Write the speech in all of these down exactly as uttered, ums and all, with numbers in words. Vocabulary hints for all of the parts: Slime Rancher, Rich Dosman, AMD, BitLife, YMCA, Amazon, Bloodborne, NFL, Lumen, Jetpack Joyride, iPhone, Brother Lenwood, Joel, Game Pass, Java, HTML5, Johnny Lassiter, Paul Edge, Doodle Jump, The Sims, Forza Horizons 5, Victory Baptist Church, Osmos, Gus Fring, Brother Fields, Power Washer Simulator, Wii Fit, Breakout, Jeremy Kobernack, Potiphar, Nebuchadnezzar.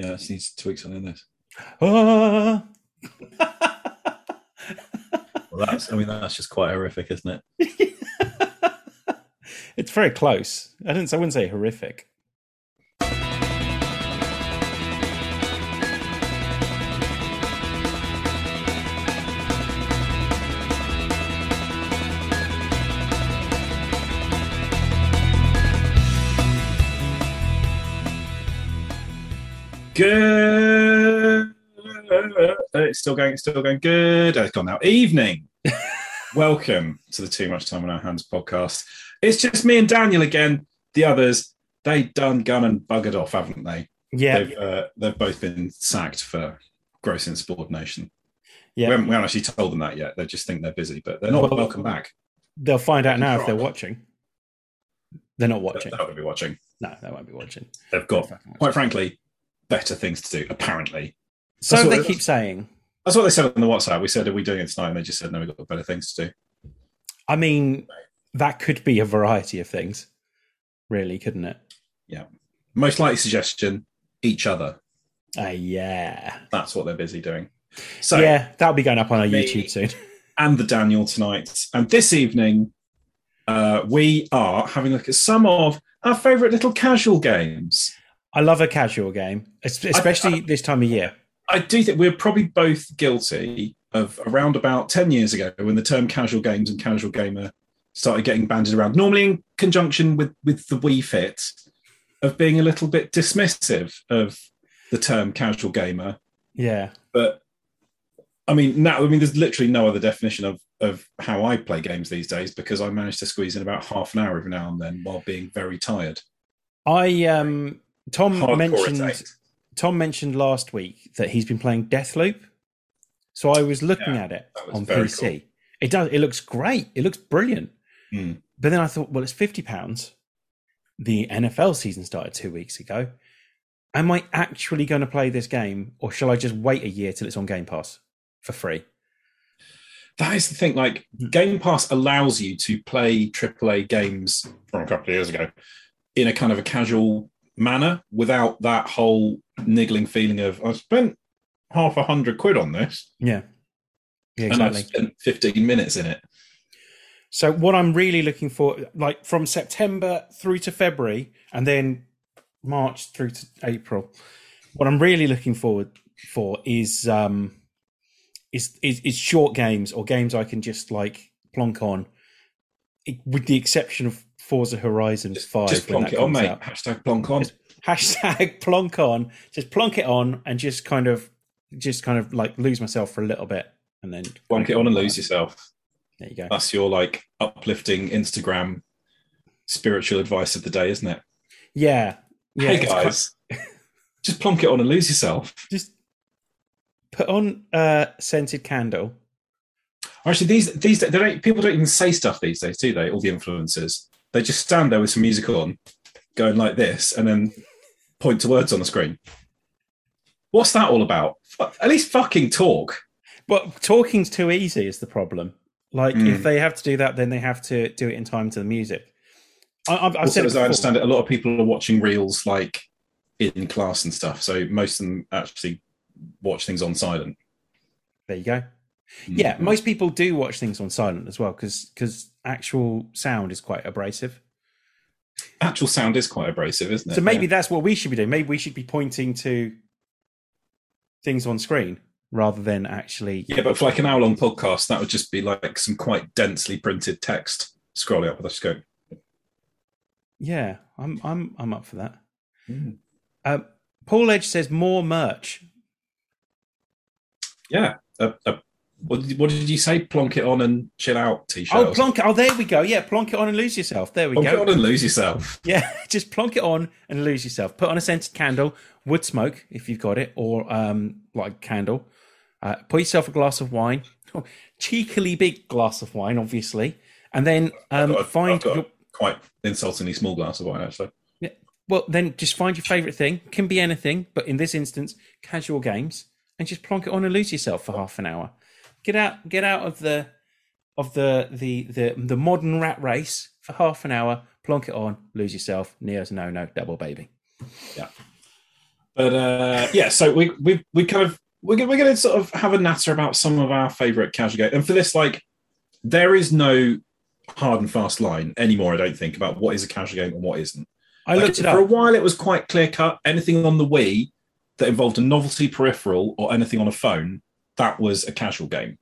Yeah, it needs to tweak something in this. Ah! Well, that's, I mean, that's just quite horrific, isn't it? It's very close. I didn't. I wouldn't say horrific. Good. It's still going. It's still going. Good. Oh, it's gone now. Evening. Welcome to the Too Much Time on Our Hands podcast. It's just me and Daniel again. The others, they done gun and buggered off, haven't they? Yeah. They've, uh, they've both been sacked for gross insubordination. Yeah. We haven't, we haven't actually told them that yet. They just think they're busy, but they're not well, welcome back. They'll find out now if they're watching. They're not watching. They won't be watching. No, they won't be watching. They've got, quite frankly, better things to do, apparently. So they keep saying. That's what they said on the WhatsApp. We said, are we doing it tonight? And they just said, no, we've got better things to do. I mean, that could be a variety of things, really, couldn't it? Yeah. Most likely suggestion, each other. Uh, yeah. That's what they're busy doing. So yeah, that'll be going up on our YouTube soon. And the Daniel tonight. And this evening, uh, we are having a look at some of our favourite little casual games. I love a casual game, especially I, I, this time of year. I do think we're probably both guilty of around about ten years ago when the term casual games and casual gamer started getting banded around, normally in conjunction with, with the Wii Fit, of being a little bit dismissive of the term casual gamer. Yeah. But, I mean, now, I mean, there's literally no other definition of, of how I play games these days because I manage to squeeze in about half an hour every now and then while being very tired. I... um. Tom Hardcore mentioned attacked. Tom mentioned last week that he's been playing Deathloop. So I was looking yeah, at it on P C. Cool. It does. It looks great. It looks brilliant. Mm. But then I thought, well, it's fifty pounds. The N F L season started two weeks ago. Am I actually going to play this game, or shall I just wait a year till it's on Game Pass for free? That is the thing. Like Game Pass allows you to play triple A games from a couple of years ago in a kind of a casual manner without that whole niggling feeling of I spent half a hundred quid on this. Yeah. yeah exactly. And I've spent fifteen minutes in it. So what I'm really looking for, like from September through to February and then March through to April, what I'm really looking forward for is um is is, is short games or games I can just like plonk on, with the exception of Forza Horizons five. Just plonk it on, mate. Out. Hashtag plonk on. Just, hashtag plonk on. Just plonk it on and just kind of, just kind of like lose myself for a little bit and then plonk it on and lose on. yourself. There you go. That's your like uplifting Instagram spiritual advice of the day, isn't it? Yeah. yeah hey guys, quite... just plonk it on and lose yourself. Just put on a scented candle. Actually, these these they don't, people don't even say stuff these days, do they? All the influencers. They just stand there with some music on, going like this, and then point to words on the screen. What's that all about? At least fucking talk. But talking's too easy is the problem. Like, mm. if they have to do that, then they have to do it in time to the music. I, I've, I've also, said it as I understand it, a lot of people are watching reels, like, in class and stuff, so most of them actually watch things on silent. There you go. Yeah, most people do watch things on silent as well because actual sound is quite abrasive. Actual sound is quite abrasive, isn't it? So maybe yeah. that's what we should be doing. Maybe we should be pointing to things on screen rather than actually... Yeah, but for like an hour-long podcast, that would just be like some quite densely printed text scrolling up with a scope. Yeah, I'm I'm I'm up for that. Mm. Uh, Paul Edge says more merch. Yeah, a, a What did, what did you say? Plonk it on and chill out t-shirt. Oh, plonk it. Oh, there we go. Yeah, plonk it on and lose yourself. There we plonk go. Plonk it on and lose yourself. Yeah, just plonk it on and lose yourself. Put on a scented candle, wood smoke if you've got it, or um, like candle. Uh, pour yourself a glass of wine, oh, cheekily big glass of wine, obviously, and then um, I've got a, find I've got your... quite insultingly small glass of wine actually. Yeah. Well, then just find your favourite thing. Can be anything, but in this instance, casual games, and just plonk it on and lose yourself for half an hour. Get out! Get out of the of the, the the the modern rat race for half an hour. Plonk it on, lose yourself. Neo's no no double baby. Yeah, But uh, yeah, so we we we kind of we're gonna, we're going to sort of have a natter about some of our favourite casual games. And for this, like, there is no hard and fast line anymore, I don't think, about what is a casual game and what isn't. I like, looked it up. For a while, it was quite clear cut. Anything on the Wii that involved a novelty peripheral or anything on a phone, that was a casual game.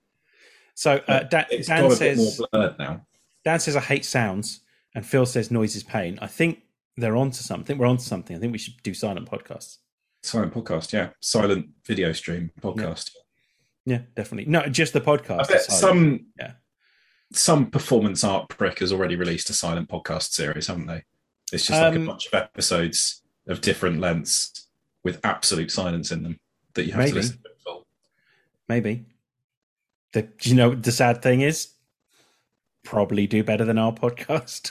So uh, Dan, it's Dan got a says, bit more blurred now. Dan says, I hate sounds, and Phil says, noise is pain. I think they're onto something. We're onto something. I think we should do silent podcasts. Silent podcast, yeah. Silent video stream podcast. Yeah, yeah, definitely. No, just the podcast. I bet some, yeah. some performance art prick has already released a silent podcast series, haven't they? It's just like um, a bunch of episodes of different lengths with absolute silence in them that you have maybe. to listen to. Full. Maybe. The, you know, the sad thing is, probably do better than our podcast.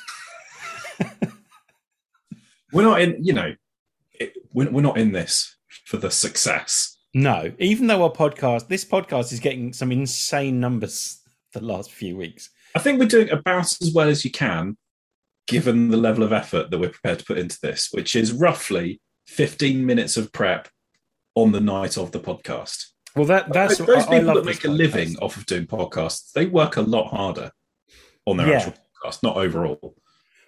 We're not in, you know, it, we're, we're not in this for the success. No, even though our podcast, this podcast is getting some insane numbers the last few weeks. I think we're doing about as well as you can, given the level of effort that we're prepared to put into this, which is roughly fifteen minutes of prep on the night of the podcast. Well, that that's those people I love that make a podcast. living off of doing podcasts. They work a lot harder on their yeah. actual podcast, not overall.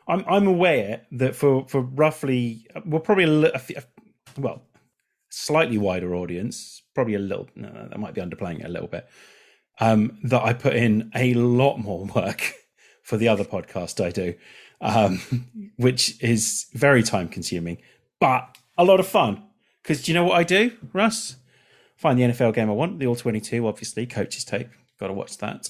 I'm I'm aware that for, for roughly, well, probably a, a well, slightly wider audience, probably a little. No, that might be underplaying it a little bit. Um, that I put in a lot more work for the other podcast I do, um, which is very time consuming, but a lot of fun. Because do you know what I do, Russ? Find the N F L game I want, the all twenty-two, obviously, Coach's Tape. Got to watch that.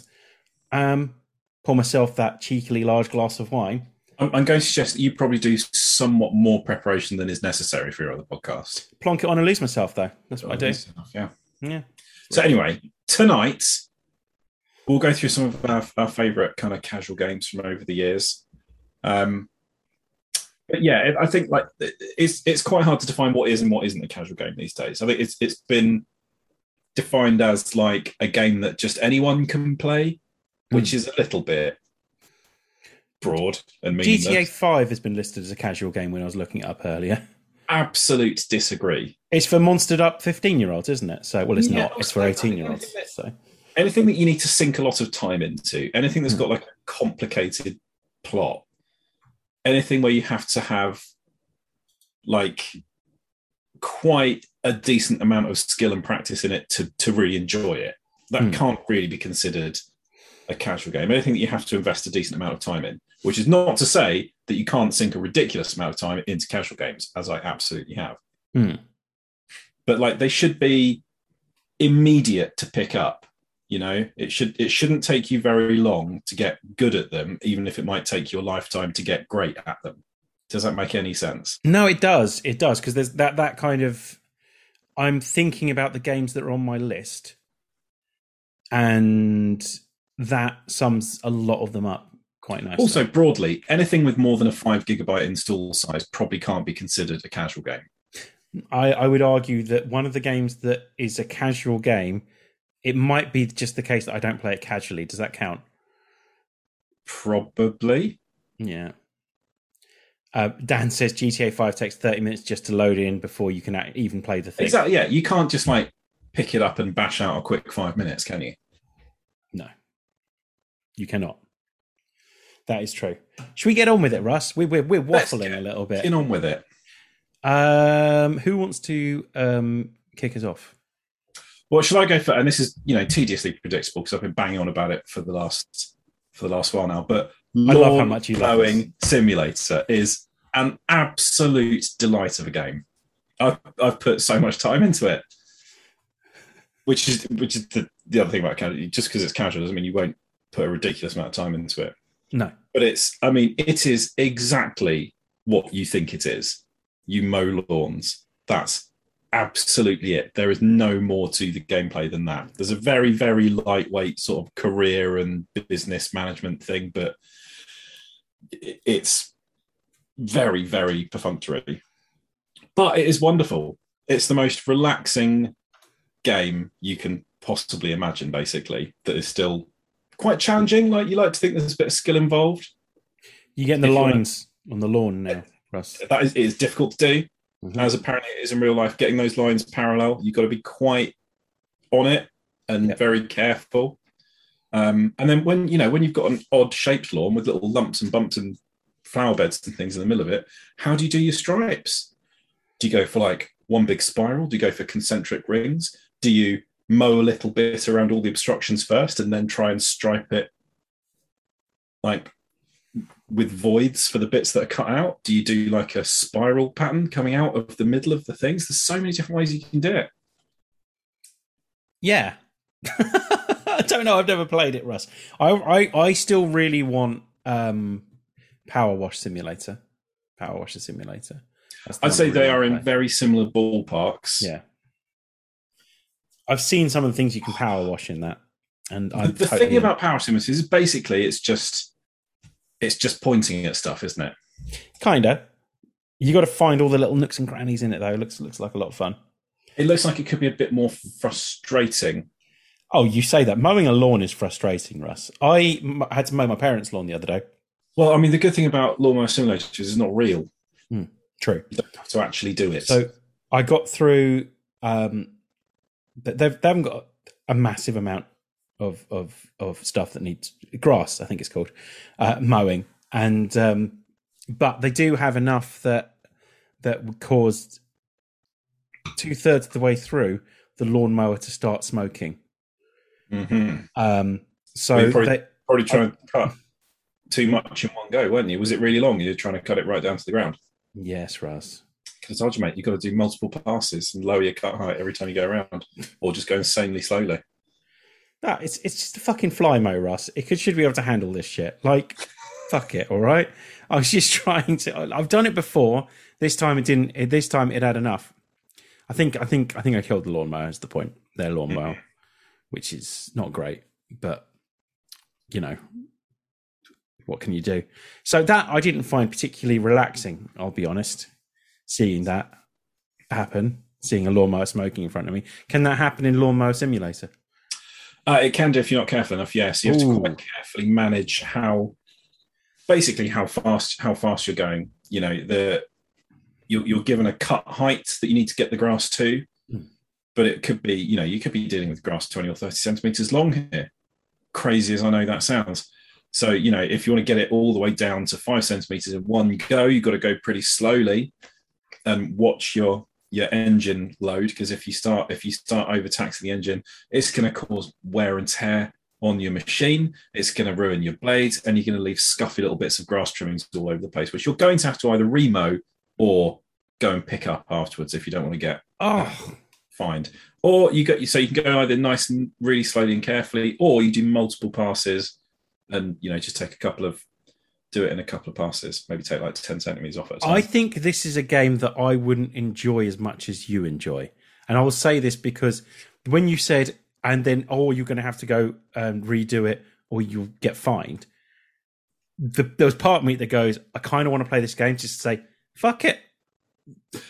Um, pour myself that cheekily large glass of wine. I'm, I'm going to suggest that you probably do somewhat more preparation than is necessary for your other podcast. Plonk it on and lose myself, though. That's what I do. Enough, yeah. Yeah. So anyway, tonight, we'll go through some of our, our favourite kind of casual games from over the years. Um, but yeah, I think like it's it's quite hard to define what is and what isn't a casual game these days. I think it's it's been defined as like a game that just anyone can play, which is a little bit broad and meaningless. G T A five has been listed as a casual game when I was looking it up earlier. Absolute disagree. It's for monstered up fifteen-year-olds, isn't it? So, well, it's yeah, not. It's for eighteen-year-olds. Anything that, so. anything that you need to sink a lot of time into, anything that's mm. got like a complicated plot, anything where you have to have like quite a decent amount of skill and practice in it to, to really enjoy it. That mm. can't really be considered a casual game. Anything that you have to invest a decent amount of time in, which is not to say that you can't sink a ridiculous amount of time into casual games, as I absolutely have. Mm. But like they should be immediate to pick up. You know, it should it shouldn't take you very long to get good at them, even if it might take your lifetime to get great at them. Does that make any sense? No, it does. It does, because there's that that kind of. I'm thinking about the games that are on my list, and that sums a lot of them up quite nicely. Also, broadly, anything with more than a five gigabyte install size probably can't be considered a casual game. I, I would argue that one of the games that is a casual game. It might be just the case that I don't play it casually. Does that count? Probably. Yeah. Uh, Dan says G T A five takes thirty minutes just to load in before you can even play the thing. Exactly, yeah. You can't just like pick it up and bash out a quick five minutes, can you? No. You cannot. That is true. Should we get on with it, Russ? We're, we're, we're waffling a little bit. Get on with it. Um, who wants to um, kick us off? Well, should I go for? And this is, you know, tediously predictable because I've been banging on about it for the last for the last while now. But Lawnmower Simulator is an absolute delight of a game. I've I've put so much time into it, which is which is the, the other thing about casual. Just because it's casual doesn't mean you won't put a ridiculous amount of time into it. No, but it's. I mean, it is exactly what you think it is. You mow lawns. That's. Absolutely it. There is no more to the gameplay than that. There's a very, very lightweight sort of career and business management thing, but it's very, very perfunctory. But it is wonderful. It's the most relaxing game you can possibly imagine, basically, that is still quite challenging. Like, you like to think there's a bit of skill involved. You're getting the lines on the lawn now, Russ. That is, it is difficult to do. mm-hmm. as apparently it is in real life. Getting those lines parallel, you've got to be quite on it and yep. very careful. Um, and then when you know when you've got an odd shaped lawn with little lumps and bumps and flower beds and things in the middle of it, how do you do your stripes? Do you go for like one big spiral? Do you go for concentric rings? Do you mow a little bit around all the obstructions first and then try and stripe it like with voids for the bits that are cut out? Do you do like a spiral pattern coming out of the middle of the things? There's so many different ways you can do it. Yeah. I don't know. I've never played it, Russ. I I, I still really want um, Power Wash Simulator. Power Washer Simulator. I'd say they are in very similar ballparks. Yeah. I've seen some of the things you can power wash in that. And the, the totally... thing about power simulators is basically it's just it's just pointing at stuff, isn't it? Kinda. You got to find all the little nooks and crannies in it, though. It looks looks like a lot of fun. It looks like it could be a bit more frustrating. Oh, you say that. Mowing a lawn is frustrating, Russ. I had to mow my parents' lawn the other day. Well, I mean, the good thing about Lawnmower Simulator is it's not real. Hmm. True. You don't have to actually do it. So I got through. Um, they've, they haven't got a massive amount of of of stuff that needs grass. I think it's called uh, mowing, and um, but they do have enough that that would cause two thirds of the way through the lawnmower to start smoking. Mm-hmm. Um, so you probably, they, probably trying to cut too much in one go, weren't you? Was it really long? You're trying to cut it right down to the ground. Yes, Raz. I told you, mate, you've got to do multiple passes and lower your cut height every time you go around, or just go insanely slowly. No, it's it's just a fucking fly mow, Russ. It could, should be able to handle this shit. Like, fuck it, all right? I was just trying to... I've done it before. This time it didn't... This time it had enough. I think I think, I think I killed the lawnmower is the point. Their lawnmower, mm-hmm. which is not great, but, you know... What can you do? So that I didn't find particularly relaxing, I'll be honest, seeing that happen, seeing a lawnmower smoking in front of me. Can that happen in Lawnmower Simulator? Uh, it can do if you're not careful enough, yes. You have Ooh. to quite carefully manage how, basically how fast how fast you're going. You know, the you're, you're given a cut height that you need to get the grass to, mm. but it could be, you know, you could be dealing with grass twenty or thirty centimetres long here. Crazy as I know that sounds. So, you know, if you want to get it all the way down to five centimetres in one go, you've got to go pretty slowly and watch your your engine load, because if you start if you start overtaxing the engine, it's going to cause wear and tear on your machine. It's going to ruin your blades, and you're going to leave scuffy little bits of grass trimmings all over the place, which you're going to have to either remo or go and pick up afterwards if you don't want to get oh. fined. Or you got so you can go either nice and really slowly and carefully, or you do multiple passes. And, you know, just take a couple of, do it in a couple of passes, maybe take like ten centimetres off it. I think this is a game that I wouldn't enjoy as much as you enjoy. And I will say this because when you said, and then, oh, you're going to have to go and redo it or you'll get fined. The, there was part of me that goes, I kind of want to play this game just to say, fuck it.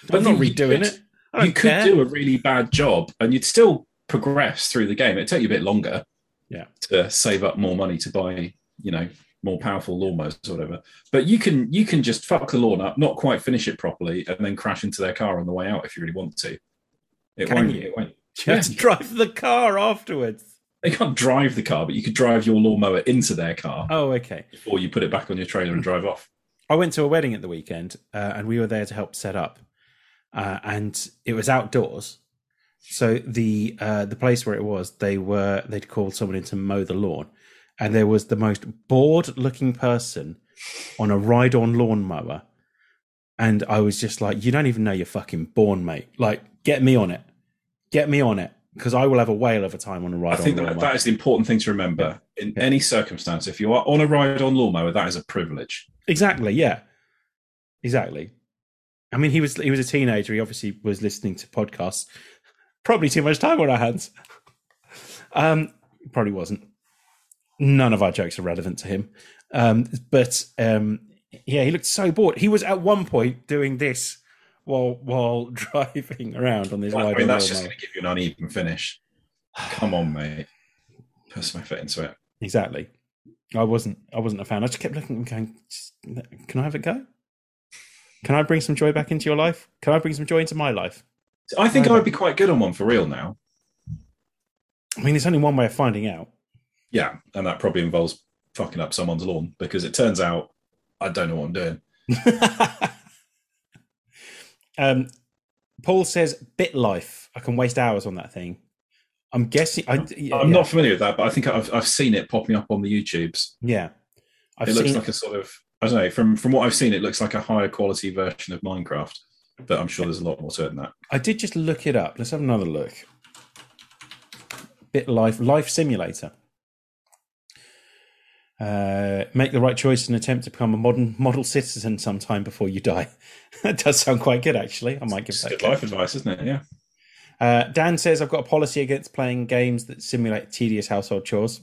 But I'm not redoing it. I don't care. You could do a really bad job and you'd still progress through the game. It'd take you a bit longer. Yeah, to save up more money to buy, you know, more powerful lawnmowers or whatever. But you can you can just fuck the lawn up, not quite finish it properly, and then crash into their car on the way out if you really want to. It can won't. You? It won't. You yeah. have to drive the car afterwards. They can't drive the car, but you could drive your lawnmower into their car. Oh, okay. Before you put it back on your trailer and drive off. I went to a wedding at the weekend, uh, and we were there to help set up, uh, and it was outdoors. So the uh, the place where it was, they were they'd called someone in to mow the lawn, and there was the most bored looking person on a ride on lawnmower, and I was just like, you don't even know you're fucking born, mate. Like, get me on it, get me on it, because I will have a whale of a time on a ride. I think on that, that is the important thing to remember yeah. in yeah. any circumstance. If you are on a ride on lawnmower, that is a privilege. Exactly. Yeah. Exactly. I mean, he was he was a teenager. He obviously was listening to podcasts. Probably too much time on our hands. Um, probably wasn't. None of our jokes are relevant to him. Um, but um, yeah, he looked so bored. He was at one point doing this while while driving around on this. Well, I mean, that's just going to give you an uneven finish. Come on, mate. Push my foot into it. Exactly. I wasn't. I wasn't a fan. I just kept looking and going, "Can I have a go?" Can I bring some joy back into your life? Can I bring some joy into my life? I think I would be quite good on one for real now. I mean, there's only one way of finding out. Yeah, and that probably involves fucking up someone's lawn, because it turns out I don't know what I'm doing. um, Paul says BitLife. I can waste hours on that thing. I'm guessing... I, I'm yeah. not familiar with that, but I think I've I've seen it popping up on the YouTubes. Yeah. I've it looks like it. a sort of... I don't know, from, from what I've seen, it looks like a higher quality version of Minecraft, but I'm sure there's a lot more to it than that. I did just look it up. Let's have another look. BitLife, Life Simulator. Uh, make the right choice and attempt to become a modern model citizen sometime before you die. That does sound quite good, actually. I might give it's that good life advice, isn't it? Yeah. Uh, Dan says, I've got a policy against playing games that simulate tedious household chores.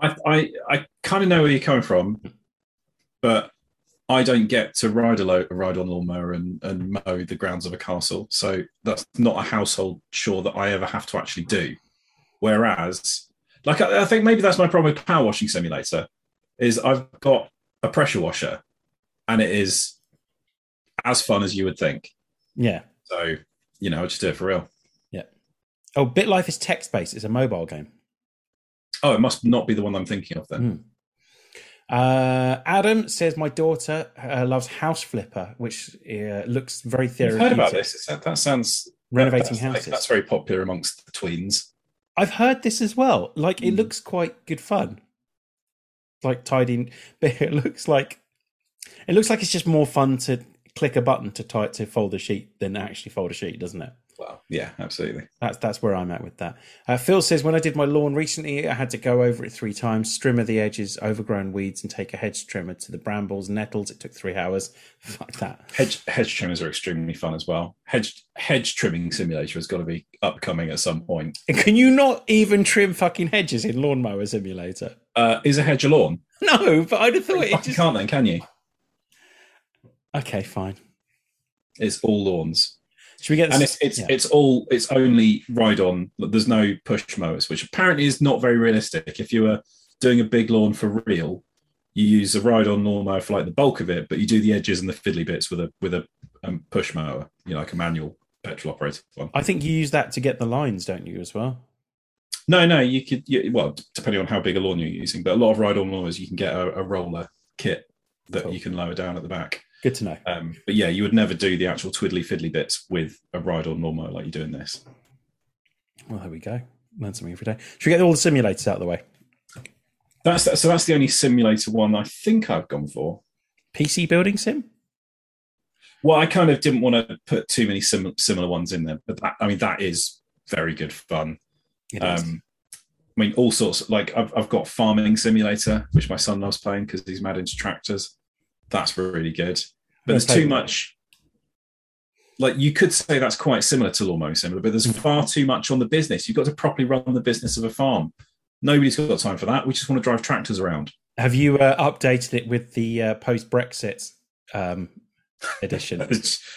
I I, I kind of know where you're coming from, but I don't get to ride a lo- ride on lawnmower and, and mow the grounds of a castle. So that's not a household chore that I ever have to actually do. Whereas... Like I, I think maybe that's my problem with Power Washing Simulator, is I've got a pressure washer, and it is as fun as you would think. Yeah. So, you know, I just do it for real. Yeah. Oh, BitLife is text-based. It's a mobile game. Oh, it must not be the one I'm thinking of then. Mm. Uh, Adam says, my daughter uh, loves House Flipper, which uh, looks very therapeutic. I've heard about this. That, that sounds... Renovating that, houses. Like, that's very popular amongst the tweens. I've heard this as well. Like, it looks quite good fun. Like tidying, but it looks like it looks like it's just more fun to click a button to type to fold a sheet than actually fold a sheet, doesn't it? Well, yeah, absolutely. That's that's where I'm at with that. Uh, Phil says, when I did my lawn recently, I had to go over it three times, strimmer the edges, overgrown weeds, and take a hedge trimmer to the brambles, nettles. It took three hours. Fuck that. Hedge hedge trimmers are extremely fun as well. Hedge hedge trimming simulator has got to be upcoming at some point. Can you not even trim fucking hedges in Lawnmower Simulator? Uh, is a hedge a lawn? No, but I'd have thought you it just... can't then, can you? Okay, fine. It's all lawns. Should we get this? And it's it's, yeah. it's all it's only ride on. There's no push mowers, which apparently is not very realistic. If you were doing a big lawn for real, you use a ride on lawnmower for like the bulk of it, but you do the edges and the fiddly bits with a with a um, push mower, you know, like a manual petrol operated one. I think you use that to get the lines, don't you, as well? No, no, you could. You, well, depending on how big a lawn you're using, but a lot of ride on lawnmowers, you can get a, a roller kit that cool. you can lower down at the back. Good to know. Um, but yeah, you would never do the actual twiddly fiddly bits with a ride on lawnmower like you're doing this. Well, there we go. Learn something every day. Should we get all the simulators out of the way? That's that, So that's the only simulator one I think I've gone for. P C Building Sim? Well, I kind of didn't want to put too many sim- similar ones in there. But that, I mean, that is very good fun. It um, is. I mean, all sorts. Like, I've, I've got Farming Simulator, which my son loves playing because he's mad into tractors. That's really good. But there's too much... Like, you could say that's quite similar to Lawnmower Simulator, but there's far too much on the business. You've got to properly run the business of a farm. Nobody's got time for that. We just want to drive tractors around. Have you uh, updated it with the uh, post-Brexit um, edition?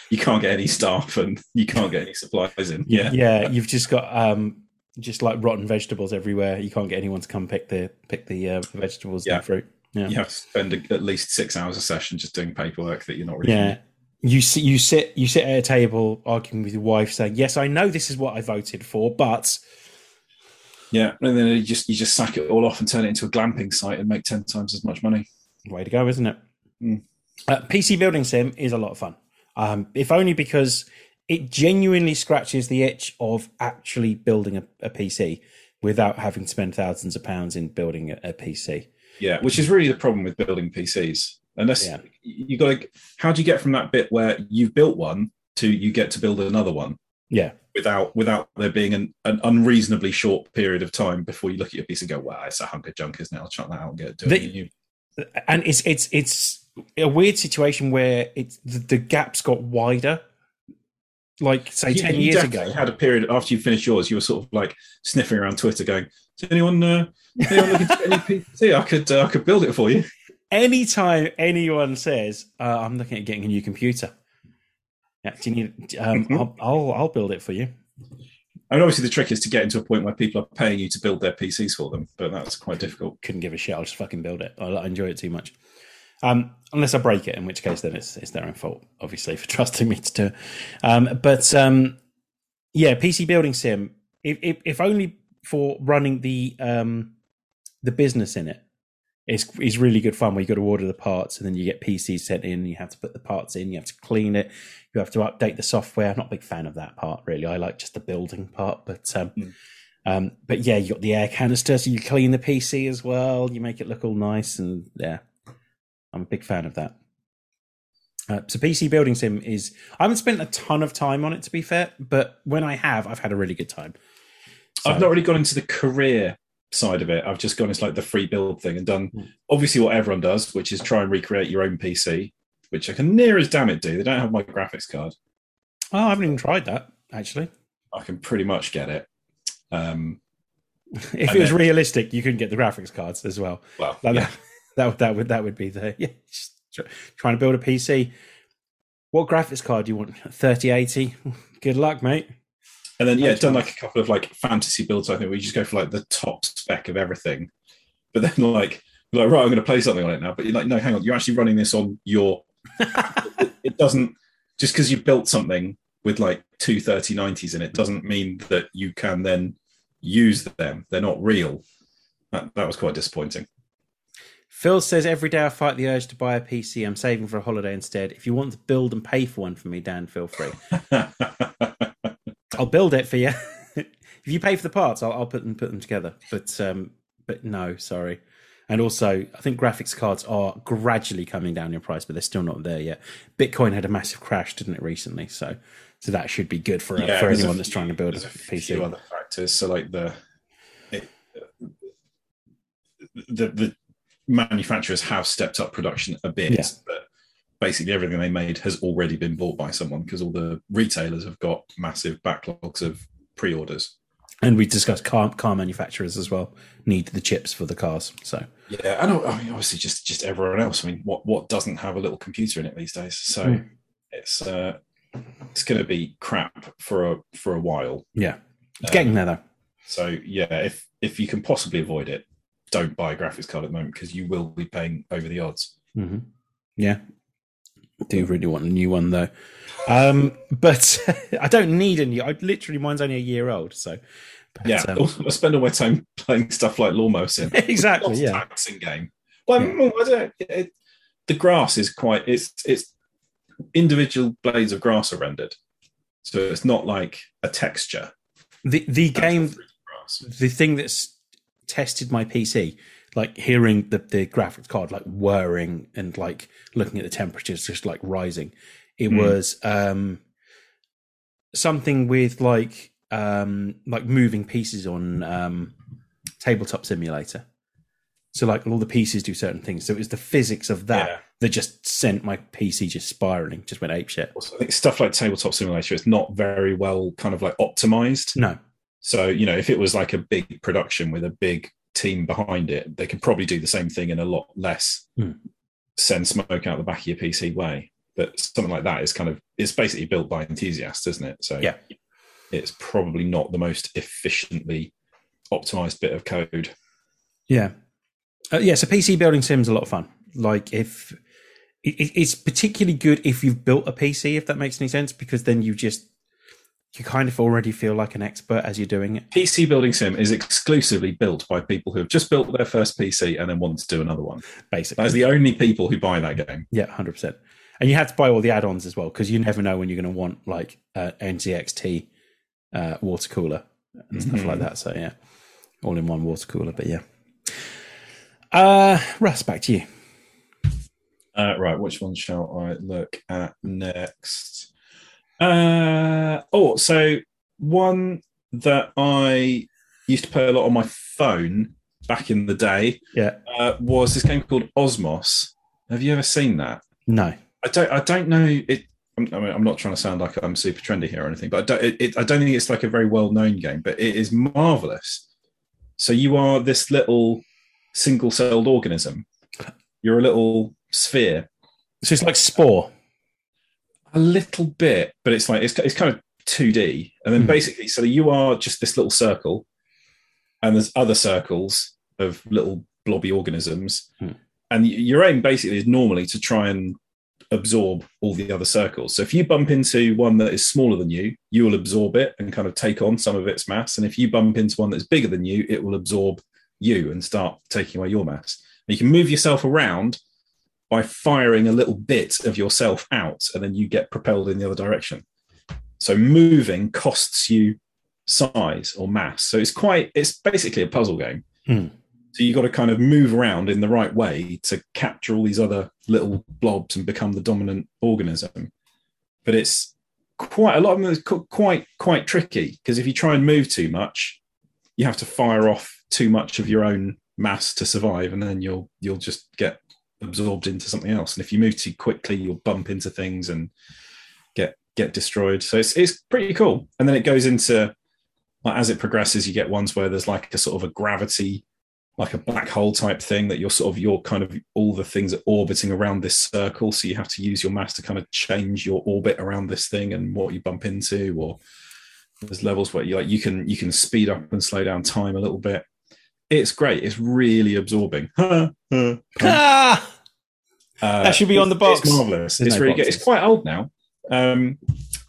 You can't get any staff and you can't get any supplies in. Yeah, yeah. You've just got um, just like rotten vegetables everywhere. You can't get anyone to come pick the, pick the uh, vegetables yeah. and fruit. Yeah. You have to spend a, at least six hours a session just doing paperwork that you're not really. Yeah, doing. you sit, you sit, you sit at a table arguing with your wife, saying, "Yes, I know this is what I voted for, but." Yeah, and then you just you just sack it all off and turn it into a glamping site and make ten times as much money. Way to go, isn't it? Mm. Uh, P C Building Sim is a lot of fun, um, if only because it genuinely scratches the itch of actually building a, a P C without having to spend thousands of pounds in building a, a P C. Yeah, which is really the problem with building P Cs. Unless yeah. you got to, how do you get from that bit where you've built one to you get to build another one? Yeah, without without there being an, an unreasonably short period of time before you look at your piece and go, "Wow, it's a hunk of junk, isn't it? I'll chuck that out and get it doing." And it's it's it's a weird situation where it's the, the gap's got wider. Like say you, ten you years ago, you had a period after you finished yours, you were sort of like sniffing around Twitter, going, "Does anyone, uh, anyone looking to get any P C? I could, uh, I could build it for you." Anytime anyone says, uh, "I'm looking at getting a new computer," yeah, do you need? Um, mm-hmm. I'll, I'll, I'll build it for you. I mean, obviously, the trick is to get into a point where people are paying you to build their P Cs for them, but that's quite difficult. Couldn't give a shit. I'll just fucking build it. I enjoy it too much. Um, unless I break it, in which case then it's it's their own fault, obviously, for trusting me to do it. Um, but um, yeah, P C Building Sim, if, if, if only for running the um, the business in it, is is really good fun, where you've got to order the parts and then you get P Cs sent in, you have to put the parts in, you have to clean it, you have to update the software. I'm not a big fan of that part, really. I like just the building part, but... Um, mm. Um, but yeah, you got the air canister, so you clean the P C as well. You make it look all nice, and yeah, I'm a big fan of that. Uh, so P C Building Sim is, I haven't spent a ton of time on it, to be fair, but when I have, I've had a really good time. So, I've not really gone into the career side of it. I've just gone into like the free build thing and done obviously what everyone does, which is try and recreate your own P C, which I can near as damn it do. They don't have my graphics card. Oh, I haven't even tried that, actually. I can pretty much get it. Um, if it was then, realistic, you couldn't get the graphics cards as well. Well, like yeah. that, that that would that would be the yeah. Try, trying to build a P C. What graphics card do you want? thirty eighty. Good luck, mate. And then yeah, done like a couple of like fantasy builds. I think where you just go for like the top spec of everything. But then like like right, I'm going to play something on it now. But you're like, no, hang on, you're actually running this on your. it, it doesn't just because you built something with like two thirty nineties in it doesn't mean that you can then use them. They're not real. That, that was quite disappointing. Phil says, every day I fight the urge to buy a P C. I'm saving for a holiday instead. If you want to build and pay for one for me, Dan, feel free. I'll build it for you. If you pay for the parts, I'll, I'll put them put them together. But um, but no, sorry. And also, I think graphics cards are gradually coming down in price, but they're still not there yet. Bitcoin had a massive crash, didn't it, recently? So, so that should be good for yeah, for anyone few, that's trying to build a P C. Few other factors, so like the, it, the the manufacturers have stepped up production a bit, yeah. But basically everything they made has already been bought by someone because all the retailers have got massive backlogs of pre-orders. And we discussed car car manufacturers as well need the chips for the cars. So yeah, and I mean obviously just just everyone else. I mean, what what doesn't have a little computer in it these days? So mm. it's uh, it's going to be crap for a for a while. Yeah, it's um, getting there though. So yeah, if if you can possibly avoid it, don't buy a graphics card at the moment because you will be paying over the odds. Mm-hmm. Yeah, I do really want a new one though. Um, but I don't need a new. I literally mine's only a year old, so. But, yeah, um, I spend all my time playing stuff like Lawnmower Sim. Exactly, yeah. Taxing game. Well, yeah. I don't, it, the grass is quite. It's it's individual blades of grass are rendered, so it's not like a texture. The the that's game, the, grass. The thing that's tested my P C, like hearing the the graphics card like whirring and like looking at the temperatures just like rising. It mm. was um, something with like. Um, like moving pieces on um, Tabletop Simulator. So like all the pieces do certain things. So it was the physics of that yeah. that just sent my P C just spiraling, just went apeshit. I think stuff like Tabletop Simulator is not very well kind of like optimized. No. So, you know, if it was like a big production with a big team behind it, they could probably do the same thing in a lot less mm. send smoke out the back of your P C way. But something like that is kind of, it's basically built by enthusiasts, isn't it? So yeah. It's probably not the most efficiently optimized bit of code. Yeah. Uh, yeah, so P C Building Sim's a lot of fun. Like if it, it's particularly good if you've built a P C, if that makes any sense, because then you just, you kind of already feel like an expert as you're doing it. P C Building Sim is exclusively built by people who have just built their first P C and then want to do another one. Basically. That's the only people who buy that game. Yeah, one hundred percent. And you have to buy all the add-ons as well, because you never know when you're going to want like uh, N Z X T Uh, water cooler and stuff mm-hmm. like that. So yeah, all in one water cooler. But yeah, uh, Russ, back to you. Uh, right, which one shall I look at next? Uh, oh, so one that I used to play a lot on my phone back in the day. Yeah, uh, was this game called Osmos? Have you ever seen that? No, I don't. I don't know it. I mean, I'm not trying to sound like I'm super trendy here or anything, but I don't, it, it, I don't think it's like a very well-known game, but it is marvellous. So you are this little single-celled organism. You're a little sphere. So it's like Spore? A little bit, but it's like it's, it's kind of two D. And then mm. basically, so you are just this little circle, and there's other circles of little blobby organisms, mm. And your aim basically is normally to try and absorb all the other circles. So if you bump into one that is smaller than you, you will absorb it and kind of take on some of its mass. And if you bump into one that's bigger than you, it will absorb you and start taking away your mass. And you can move yourself around by firing a little bit of yourself out, and then you get propelled in the other direction. So moving costs you size or mass. So it's quite, it's basically a puzzle game. Mm. So you've got to kind of move around in the right way to capture all these other little blobs and become the dominant organism. But it's quite, a lot of them is quite, quite tricky, because if you try and move too much, you have to fire off too much of your own mass to survive, and then you'll you'll just get absorbed into something else. And if you move too quickly, you'll bump into things and get get destroyed. So it's it's pretty cool. And then it goes into, like, as it progresses, you get ones where there's like a sort of a gravity, like a black hole type thing, that you're sort of, you're kind of, all the things are orbiting around this circle. So you have to use your mass to kind of change your orbit around this thing and what you bump into. Or there's levels where you like, you can, you can speed up and slow down time a little bit. It's great. It's really absorbing. uh, that should be on the box. It's marvelous. There's it's no really boxes. Good. It's quite old now. Um,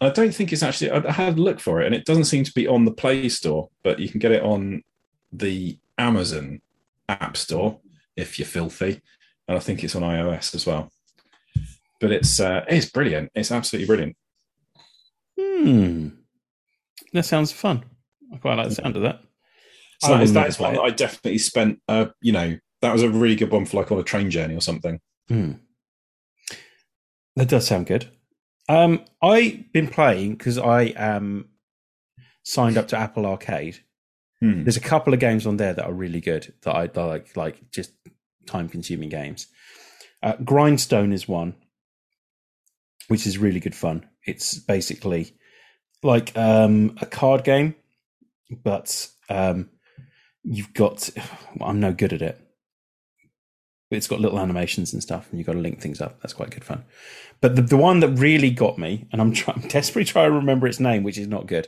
I don't think it's actually, I had a look for it and it doesn't seem to be on the Play Store, but you can get it on the Amazon App Store if you're filthy, and I think it's on iOS as well. But it's uh, it's brilliant. It's absolutely brilliant. Hmm. That sounds fun. I quite like the sound of that. So that is, that is one that I definitely spent. Uh, you know, that was a really good one for like on a train journey or something. Mm. That does sound good. Um, I've been playing, because I am signed up to Apple Arcade. Hmm. There's a couple of games on there that are really good that I like, like just time-consuming games. Uh, Grindstone is one, which is really good fun. It's basically like um, a card game, but um, you've got... Well, I'm no good at it. But it's got little animations and stuff, and you've got to link things up. That's quite good fun. But the, the one that really got me, and I'm, try- I'm desperately trying to remember its name, which is not good.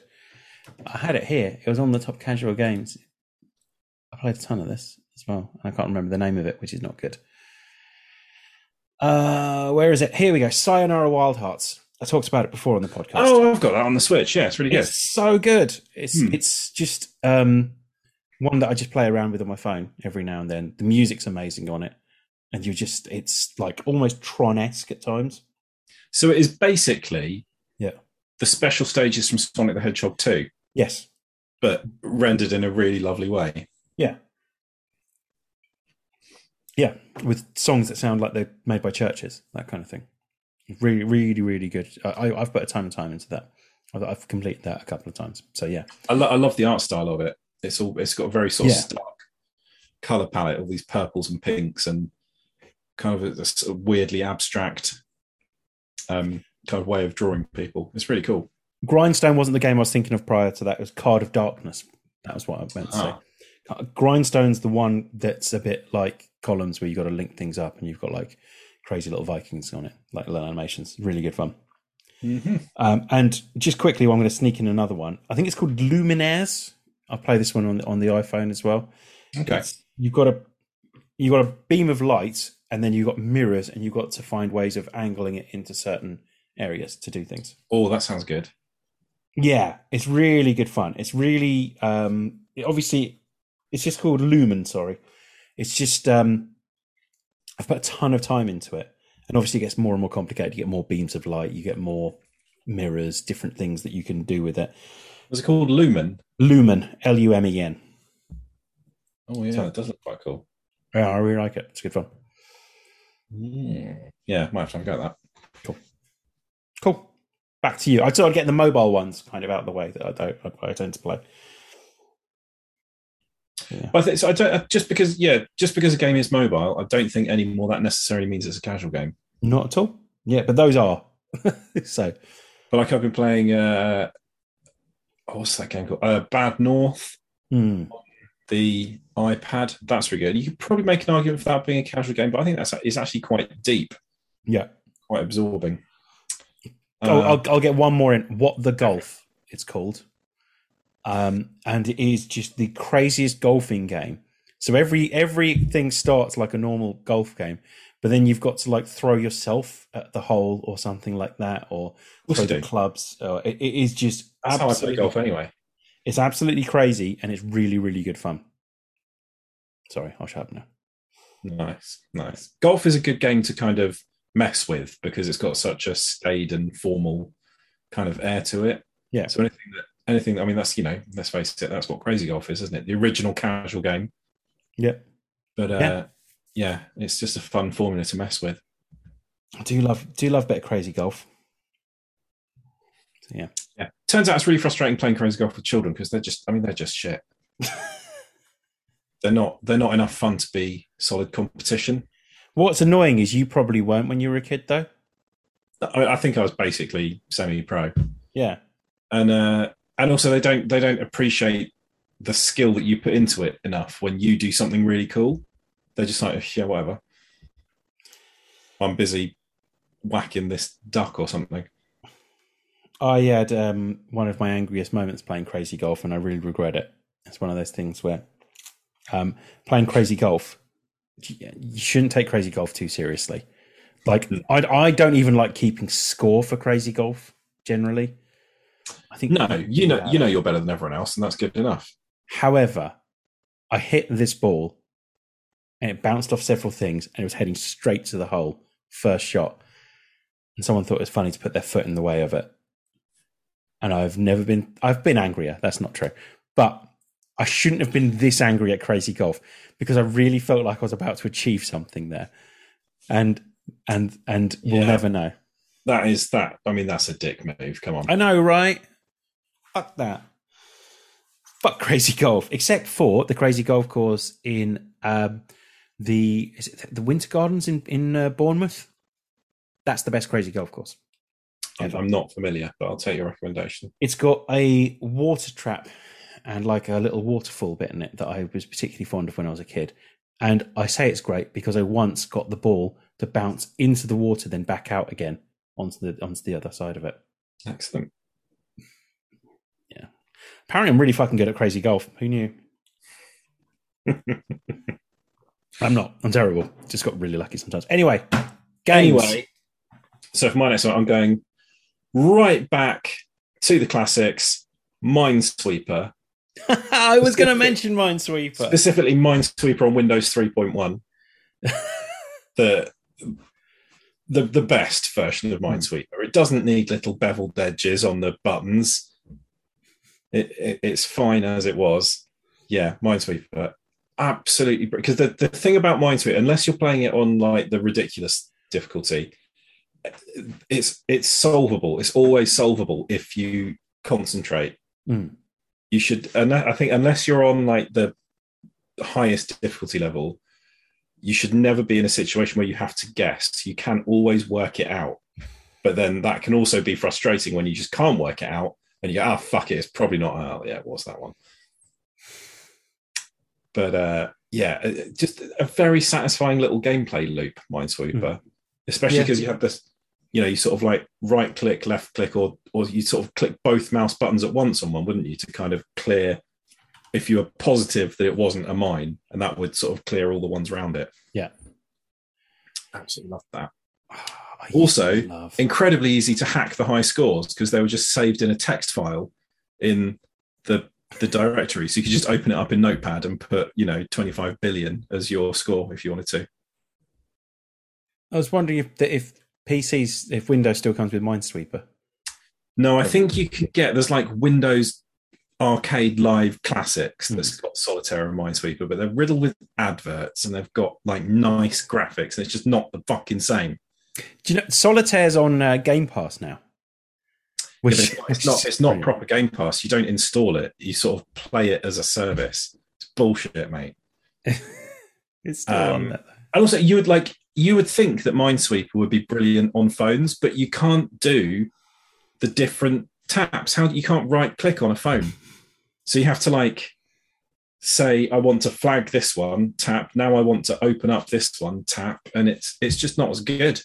I had it here. It was on the top casual games. I played a ton of this as well. And I can't remember the name of it, which is not good. Uh, where is it? Here we go. Sayonara Wild Hearts. I talked about it before on the podcast. Oh, I've got that on the Switch. Yeah, it's really good. It's so good. It's hmm. it's just um, one that I just play around with on my phone every now and then. The music's amazing on it. And you just, it's like almost Tron-esque at times. So it is basically yeah. the special stages from Sonic the Hedgehog two. Yes. But rendered in a really lovely way. Yeah. Yeah, with songs that sound like they're made by churches, that kind of thing. Really, really, really good. I, I've put a ton of time into that. I've completed that a couple of times. So, yeah. I, lo- I love the art style of it. It's all. It's got a very sort of yeah. stark colour palette, all these purples and pinks, and kind of a, a sort of weirdly abstract um, kind of way of drawing people. It's really cool. Grindstone wasn't the game I was thinking of prior to that. It was Card of Darkness. That was what I meant to ah. say. Grindstone's the one that's a bit like Columns, where you've got to link things up and you've got like crazy little Vikings on it, like little animations. Really good fun. Mm-hmm. Um, and just quickly, well, I'm going to sneak in another one. I think it's called Luminaires. I play this one on the, on the iPhone as well. Okay. It's, you've got a you've got a beam of light, and then you've got mirrors, and you've got to find ways of angling it into certain areas to do things. Oh, that sounds good. Yeah, it's really good fun. It's really, um, it obviously, it's just called Lumen, sorry. It's just, um, I've put a ton of time into it. And obviously it gets more and more complicated. You get more beams of light, you get more mirrors, different things that you can do with it. Was it called Lumen? Lumen, L U M E N. Oh, yeah, so, it does look quite cool. Yeah, I really like it. It's good fun. Yeah, yeah, might have to go at that. Cool. Cool. Back to you. I thought I'd get the mobile ones kind of out of the way that I don't. I, I tend to play. Yeah. But I think, so I don't just because yeah, just because a game is mobile, I don't think anymore that necessarily means it's a casual game. Not at all. Yeah, but those are so. But like I've been playing. Uh, what's that game called? Uh, Bad North. Mm. On the iPad. That's really good. You could probably make an argument for that being a casual game, but I think that's is actually quite deep. Yeah, quite absorbing. I'll, I'll, I'll get one more in. What the Golf, it's called. Um, and it is just the craziest golfing game. So every everything starts like a normal golf game, but then you've got to like throw yourself at the hole or something like that, or throw the clubs. Or it, it is just That's how I play golf anyway. It's absolutely crazy, and it's really, really good fun. Sorry, I'll shut up now. Nice, nice. Golf is a good game to kind of mess with because it's got such a staid and formal kind of air to it. Yeah. So anything that, anything, I mean, that's, you know, let's face it, that's what crazy golf is, isn't it? The original casual game. Yep. But uh, yeah. yeah, it's just a fun formula to mess with. I do love, do love a bit of crazy golf. So, yeah. Yeah. Turns out it's really frustrating playing crazy golf with children because they're just, I mean, they're just shit. They're not, they're not enough fun to be solid competition. What's annoying is you probably weren't when you were a kid, though. I, I think I was basically semi-pro. Yeah, and uh, and also they don't they don't appreciate the skill that you put into it enough. When you do something really cool, they're just like, yeah, whatever. I'm busy whacking this duck or something. I had um, one of my angriest moments playing crazy golf, and I really regret it. It's one of those things where um, playing crazy golf. You shouldn't take crazy golf too seriously. Like, I, I don't even like keeping score for crazy golf generally. I think no, you know, you know, you're better than everyone else, and that's good enough. However, I hit this ball, and it bounced off several things, and it was heading straight to the hole first shot. And someone thought it was funny to put their foot in the way of it. And I've never been. I've been angrier. That's not true, but. I shouldn't have been this angry at crazy golf because I really felt like I was about to achieve something there, and and and we'll yeah. never know. That is that. I mean, that's a dick move. Come on. I know, right? Fuck that. Fuck crazy golf. Except for the crazy golf course in um, the is it the Winter Gardens in in uh, Bournemouth. That's the best crazy golf course. Ever. I'm not familiar, but I'll take your recommendation. It's got a water trap. And like a little waterfall bit in it that I was particularly fond of when I was a kid. And I say it's great because I once got the ball to bounce into the water, then back out again onto the onto the other side of it. Excellent. Yeah. Apparently I'm really fucking good at crazy golf. Who knew? I'm not. I'm terrible. Just got really lucky sometimes. Anyway, games. Anyway, so for my next one, I'm going right back to the classics, Minesweeper. I was going to mention Minesweeper. Specifically Minesweeper on Windows three point one. the, the the best version of Minesweeper. It doesn't need little beveled edges on the buttons. It, it, it's fine as it was. Yeah, Minesweeper. Absolutely. Because the, the thing about Minesweeper, unless you're playing it on like the ridiculous difficulty, it's it's solvable. It's always solvable if you concentrate. Mm. You should, and I think unless you're on like the highest difficulty level, you should never be in a situation where you have to guess. You can always work it out. But then that can also be frustrating when you just can't work it out and you go, oh, fuck it, it's probably not, oh, yeah, what's that one? But uh, yeah, just a very satisfying little gameplay loop, Minesweeper, mm. especially because yeah. you have this, you know, you sort of like right click, left click, or or you sort of click both mouse buttons at once on one, wouldn't you, to kind of clear if you were positive that it wasn't a mine, and that would sort of clear all the ones around it. Yeah. Absolutely loved that. Oh, also, love. Incredibly easy to hack the high scores because they were just saved in a text file in the the directory. So you could just open it up in Notepad and put, you know, twenty-five billion as your score if you wanted to. I was wondering if the, if P Cs, if Windows still comes with Minesweeper. No, I think you could get, there's like Windows Arcade Live Classics that's got Solitaire and Minesweeper, but they're riddled with adverts and they've got like nice graphics and it's just not the fucking same. Do you know, Solitaire's on uh, Game Pass now. Which, yeah, it's not, it's not proper Game Pass. You don't install it. You sort of play it as a service. It's bullshit, mate. It's still um, on there though. And also you would like, you would think that Minesweeper would be brilliant on phones, but you can't do the different taps. How you can't right click on a phone. So you have to like say, I want to flag this one, tap. Now I want to open up this one, tap. And it's it's just not as good.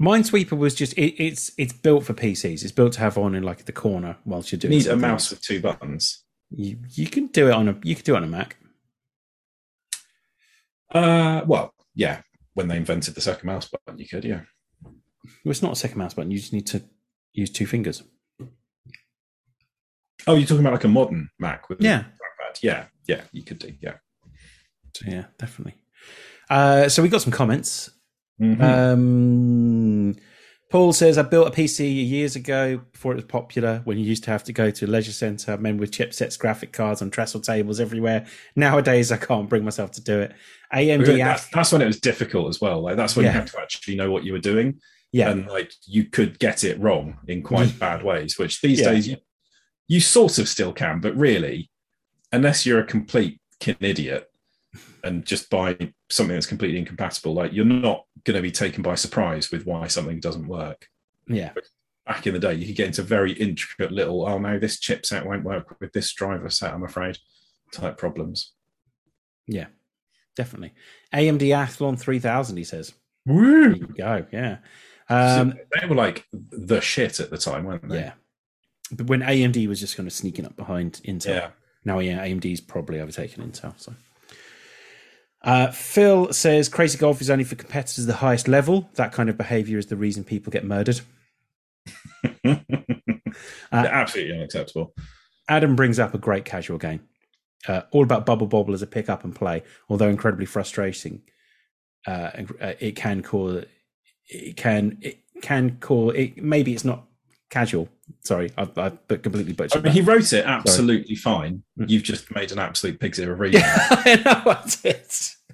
Minesweeper was just, it, it's it's built for P Cs. It's built to have on in like the corner whilst you're doing it. You need something. A mouse with two buttons. You you can do it on a you can do it on a Mac. Uh, well, yeah, when they invented the second mouse button, you could, yeah. Well, it's not a second mouse button. You just need to use two fingers. Oh, you're talking about like a modern Mac with yeah. a trackpad. Yeah, yeah, you could do, yeah. So, yeah, definitely. Uh, so we got some comments. Mm-hmm. Um, Paul says, I built a P C years ago before it was popular, when you used to have to go to a leisure centre, men with chipsets, graphic cards, and trestle tables everywhere. Nowadays, I can't bring myself to do it. A M D... That's, that's when it was difficult as well. Like That's when yeah. you had to actually know what you were doing. Yeah. And like you could get it wrong in quite bad ways, which these yeah. days you, you sort of still can, but really, unless you're a complete kid idiot, and just buy something that's completely incompatible, like you're not going to be taken by surprise with why something doesn't work. Yeah. But back in the day, you could get into very intricate little, oh no, this chipset won't work with this driver set, I'm afraid, type problems. Yeah, definitely. A M D Athlon three thousand, he says. Woo! There you go, yeah. Um, so they were like the shit at the time, weren't they? Yeah. But when A M D was just kind of sneaking up behind Intel. Yeah. Now, yeah, A M D's probably overtaken Intel, so... Uh, Phil says, crazy golf is only for competitors at the highest level. That kind of behaviour is the reason people get murdered. uh, absolutely unacceptable. Adam brings up a great casual game. Uh, all about Bubble Bobble as a pick-up and play, although incredibly frustrating. Uh, it can cause... It can... It can cause... It, maybe it's not casual. Sorry, I've, I've completely butchered I mean, that. He wrote it absolutely Sorry. fine. You've just made an absolute pig's ear of reading. Yeah, I know I did.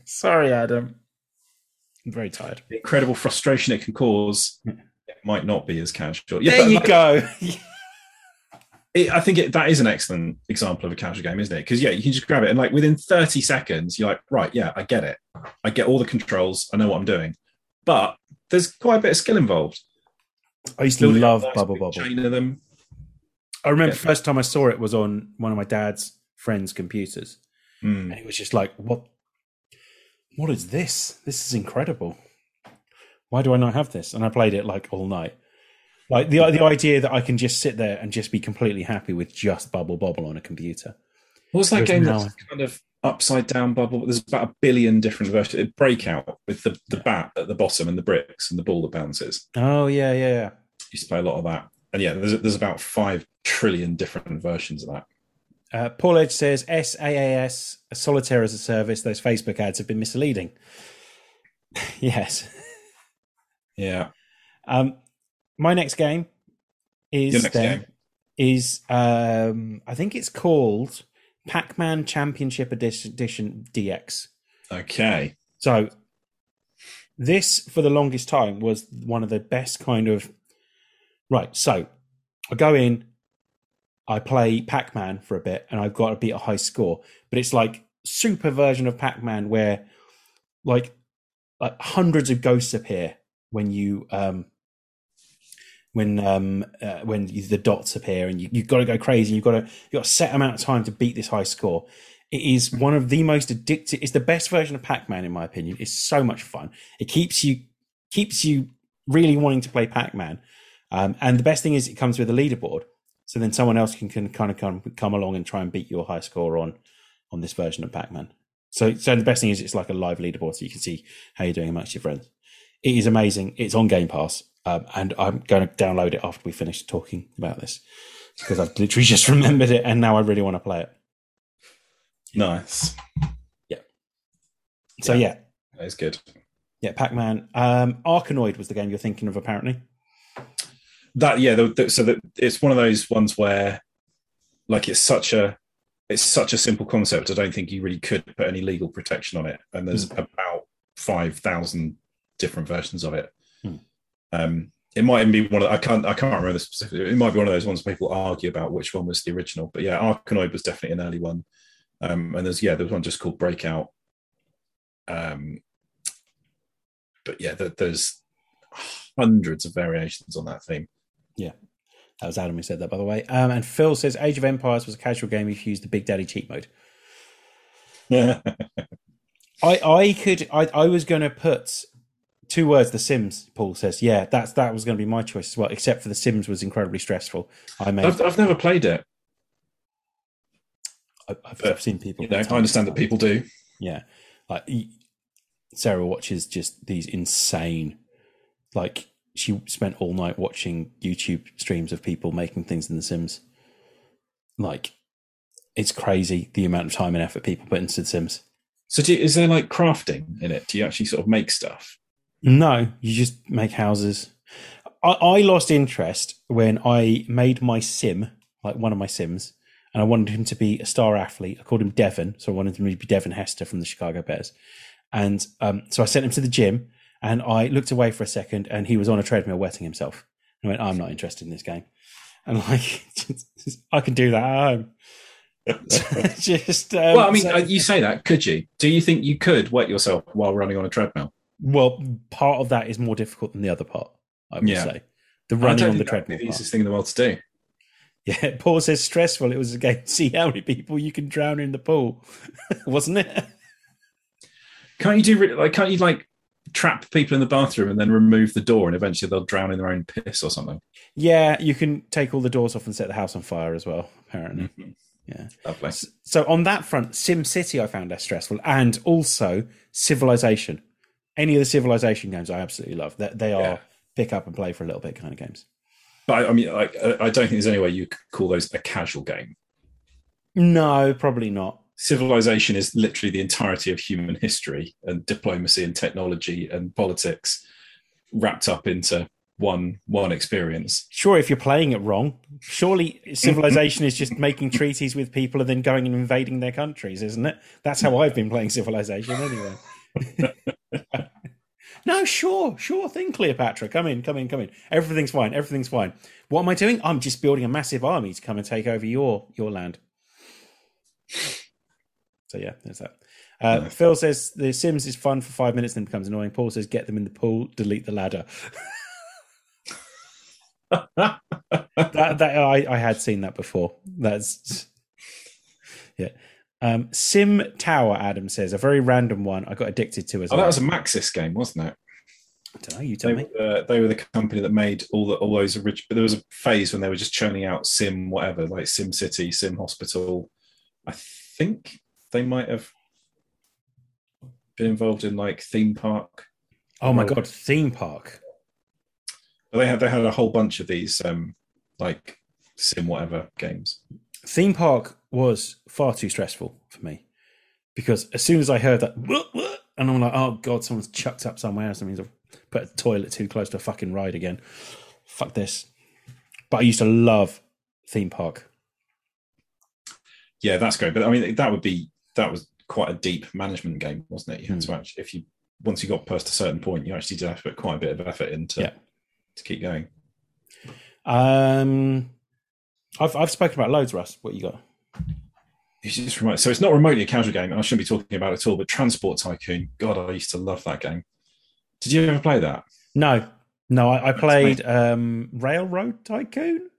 Sorry, Adam. I'm very tired. The incredible frustration it can cause it might not be as casual. Yeah, there you like, go. it, I think it, that is an excellent example of a casual game, isn't it? Because, yeah, you can just grab it and, like, within thirty seconds, you're like, right, yeah, I get it. I get all the controls. I know what I'm doing. But there's quite a bit of skill involved. I used to love nice Bubble Bobble. Chain of them. I remember yeah. the first time I saw it was on one of my dad's friends' computers. Mm. And it was just like, what what is this? This is incredible. Why do I not have this? And I played it like all night. Like the the idea that I can just sit there and just be completely happy with just Bubble Bobble on a computer. What was that There's game no... that's kind of upside down bubble? There's about a billion different versions. Breakout with the, the bat at the bottom and the bricks and the ball that bounces. Oh, yeah, yeah, yeah. Used to play a lot of that. And yeah, there's there's about five trillion different versions of that. Uh, Paul Edge says, S A A S, Solitaire as a Service, those Facebook ads have been misleading. yes. Yeah. Um, my next game is... Your next then, game. Is, um, I think it's called... Pac-Man Championship Edition D X. Okay. So this, for the longest time, was one of the best kind of... Right, so I go in, I play Pac-Man for a bit, and I've got to beat a high score. But it's like super version of Pac-Man where like, like hundreds of ghosts appear when you... Um, when um uh, when the dots appear and you, you've got to go crazy, you've got to you've got a set amount of time to beat this high score. It is one of the most addictive, it's the best version of Pac-Man in my opinion. It's so much fun. It keeps you keeps you really wanting to play Pac-Man. Um, and the best thing is it comes with a leaderboard. So then someone else can, can kind of come come along and try and beat your high score on on this version of Pac-Man. So so the best thing is it's like a live leaderboard so you can see how you're doing amongst your friends. It is amazing. It's on Game Pass. Um, and I'm going to download it after we finish talking about this because I've literally just remembered it and now I really want to play it. Nice. Yeah. So, yeah. yeah. That is good. Yeah, Pac-Man. Um, Arkanoid was the game you're thinking of, apparently. That, yeah. The, the, so the, it's one of those ones where, like, it's such a it's such a simple concept. I don't think you really could put any legal protection on it. And there's mm. about five thousand different versions of it. Mm. Um, it might even be one of I can't I can't remember specifically. It might be one of those ones where people argue about which one was the original. But yeah, Arkanoid was definitely an early one. Um, and there's yeah, there was one just called Breakout. Um, but yeah, there, there's hundreds of variations on that theme. Yeah, that was Adam who said that, by the way. Um, and Phil says Age of Empires was a casual game if you used the Big Daddy cheat mode. Yeah, I I could I I was going to put. Two words, The Sims, Paul says. Yeah, that's that was going to be my choice as well, except for The Sims was incredibly stressful. I made I've, I've never played it. I, I've, but, I've seen people. You know, I understand that people do. Yeah. Like, Sarah watches just these insane, like, she spent all night watching YouTube streams of people making things in The Sims. Like, it's crazy the amount of time and effort people put into The Sims. So do you, is there like crafting in it? Do you actually sort of make stuff? No, you just make houses. I, I lost interest when I made my sim, like one of my sims, and I wanted him to be a star athlete. I called him Devon, so I wanted him to be Devon Hester from the Chicago Bears. And um, so I sent him to the gym, and I looked away for a second, and he was on a treadmill wetting himself. And I went, I'm not interested in this game. And like, I can do that at home. Just, um, well, I mean, so, you say that, could you? Do you think you could wet yourself while running on a treadmill? Well, part of that is more difficult than the other part, I would yeah. say. The running on the treadmill is the easiest thing in the world to do. Yeah, Paul says stressful. It was a game to see how many people you can drown in the pool, wasn't it? Can't you do like? Can't you like trap people in the bathroom and then remove the door, and eventually they'll drown in their own piss or something? Yeah, you can take all the doors off and set the house on fire as well. Apparently, mm-hmm. yeah. Lovely. So, so on that front, Sim City I found less stressful, and also Civilization. Any of the Civilization games I absolutely love. They, they are yeah. pick up and play for a little bit kind of games. But I mean, like, I don't think there's any way you could call those a casual game. No, probably not. Civilization is literally the entirety of human history and diplomacy and technology and politics wrapped up into one one experience. Sure, if you're playing it wrong. Surely Civilization is just making treaties with people and then going and invading their countries, isn't it? That's how I've been playing Civilization anyway. No, sure, sure thing, Cleopatra. Come in, come in, come in. Everything's fine, everything's fine. What am I doing? I'm just building a massive army to come and take over your your land. So yeah, there's that. Uh, no. Phil says, The Sims is fun for five minutes and then becomes annoying. Paul says, get them in the pool, delete the ladder. that that I, I had seen that before. That's... Yeah. Um, Sim Tower, Adam says, a very random one I got addicted to as well. Oh, that was a Maxis game, wasn't it? I don't know, you tell they, me. Uh, they were the company that made all the, all those original... There was a phase when they were just churning out Sim whatever, like Sim City, Sim Hospital. I think they might have been involved in like Theme Park. Oh my God, Theme Park. They had, they had a whole bunch of these um, like Sim whatever games. Theme Park was far too stressful for me because as soon as I heard that, and I'm like, oh God, someone's chucked up somewhere. So that means I've put a toilet too close to a fucking ride again. Fuck this. But I used to love Theme Park. Yeah, that's great. But I mean, that would be, that was quite a deep management game, wasn't it? You had mm. to actually, if you, once you got past a certain point, you actually did have to put quite a bit of effort into yeah. to keep going. Um, I've I've spoken about loads, Russ. What you got? It's just remote. So it's not remotely a casual game, and I shouldn't be talking about it at all, but Transport Tycoon, God, I used to love that game. Did you ever play that? No. No, I, I played um, Railroad Tycoon.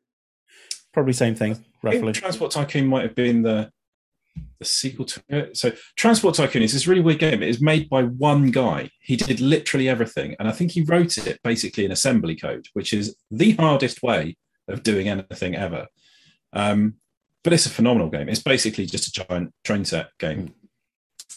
Probably same thing, roughly. Transport Tycoon might have been the the sequel to it. So Transport Tycoon is this really weird game. It was made by one guy. He did literally everything, and I think he wrote it basically in assembly code, which is the hardest way of doing anything ever. Um, but it's a phenomenal game. It's basically just a giant train set game.